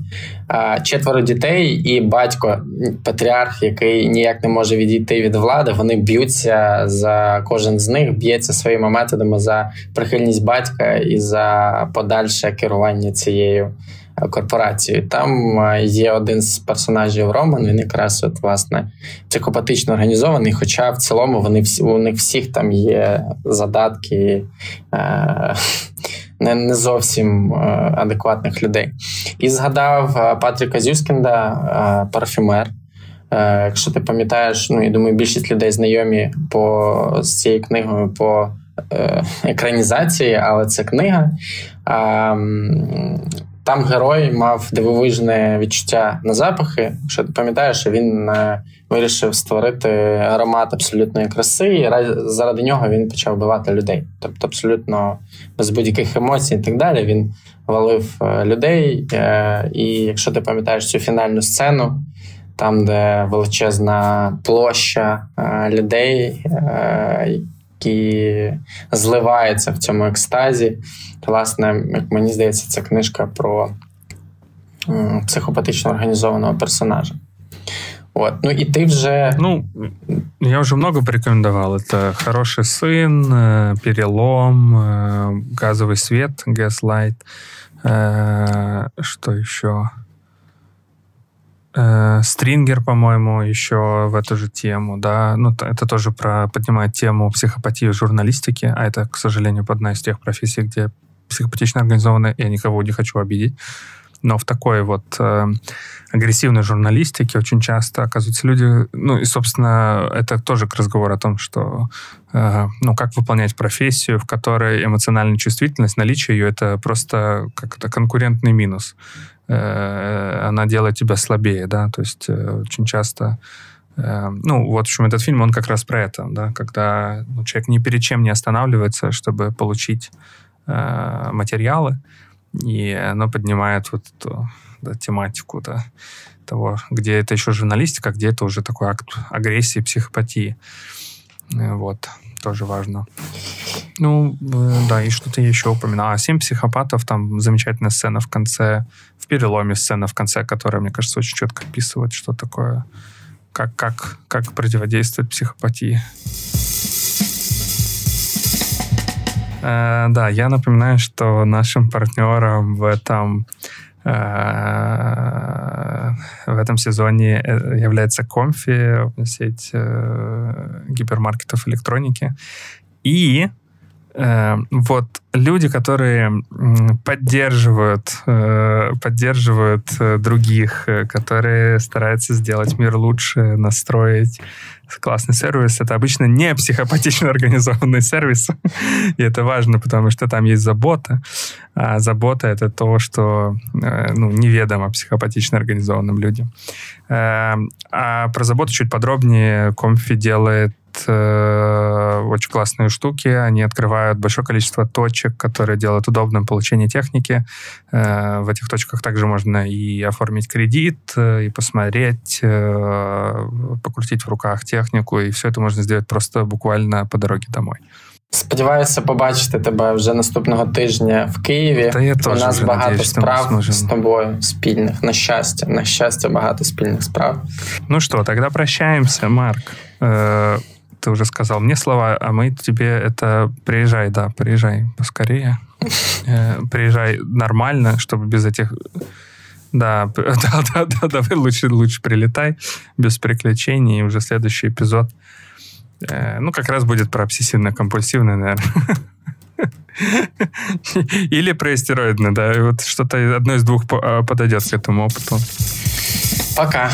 4 дітей і батько, патріарх, який ніяк не може відійти від влади, вони б'ються за кожен з них, б'ється своїми методами за прихильність батька і за подальше керування цією корпорацією. Там є один з персонажів Роман, він якраз от, власне, психопатично організований, хоча в цілому вони у них всіх там є задатки не зовсім адекватних людей. І згадав Патріка Зюскінда, парфюмер. Якщо ти пам'ятаєш, ну, я думаю, більшість людей знайомі з цією книгою по екранізації, але це книга. Там герой мав дивовижне відчуття на запахи. Якщо ти пам'ятаєш, він вирішив створити аромат абсолютної краси, і заради нього він почав вбивати людей. Тобто абсолютно без будь-яких емоцій і так далі. Він валив людей, і якщо ти пам'ятаєш цю фінальну сцену, там, де величезна площа людей, які зливаються в цьому екстазі. Власне, як мені здається, це книжка про психопатично організованого персонажа. Вот. Ну и ты вже... Ну, я уже много порекомендовал. Это «Хороший сын», «Перелом», «Газовый свет», «Газлайт». Что еще? «Стрингер», по-моему, еще в эту же тему, да. Ну, это тоже поднимает тему психопатии в журналистике, а это, к сожалению, одна из тех профессий, где психопатично организованы, я никого не хочу обидеть. Но в такой вот агрессивной журналистике очень часто оказываются люди... Ну, и, собственно, это тоже к разговору о том, что... ну, как выполнять профессию, в которой эмоциональная чувствительность, наличие ее, это просто как-то конкурентный минус. Она делает тебя слабее, да, то есть очень часто... Ну, вот, в общем, этот фильм, он как раз про это, да, когда человек ни перед чем не останавливается, чтобы получить материалы, и оно поднимает вот эту, да, тематику, да, того, где это еще журналистика, где это уже такой акт агрессии, психопатии. Вот, тоже важно. Ну, да, и что-то я еще упоминал. «Семь психопатов», там замечательная сцена в конце, в «Переломе» сцена в конце, которая, мне кажется, очень четко описывает, что такое, как противодействовать психопатии. Да, я напоминаю, что нашим партнером в этом сезоне является Комфи, сеть гипермаркетов электроники. И вот люди, которые поддерживают других, которые стараются сделать мир лучше, настроить классный сервис, это обычно не психопатично организованный сервис. И это важно, потому что там есть забота. А забота — это то, что неведомо психопатично организованным людям. А про заботу чуть подробнее. Комфи делает очень классные штуки. Они открывают большое количество точек, которые делают удобным получение техники. В этих точках также можно и оформить кредит, и посмотреть, покрутить в руках техніку, і все це можна зробити просто буквально по дорозі домой. Сподіваюся побачити тебе вже наступного тижня в Києві. Та я теж. У нас багато справ з тобою спільних, на щастя, багато спільних справ. Ну що, тоді прощаємося, Марк. Ти вже сказав мені слова, а ми тобі это приїжджай, да, приїжджай поскорее. Приїжджай нормально, щоб без этих... Да, давай лучше прилетай без приключений, и уже следующий эпизод, как раз будет про обсессивно-компульсивный, наверное. Или про истероидный, да, и вот что-то одно из двух подойдет к этому опыту. Пока.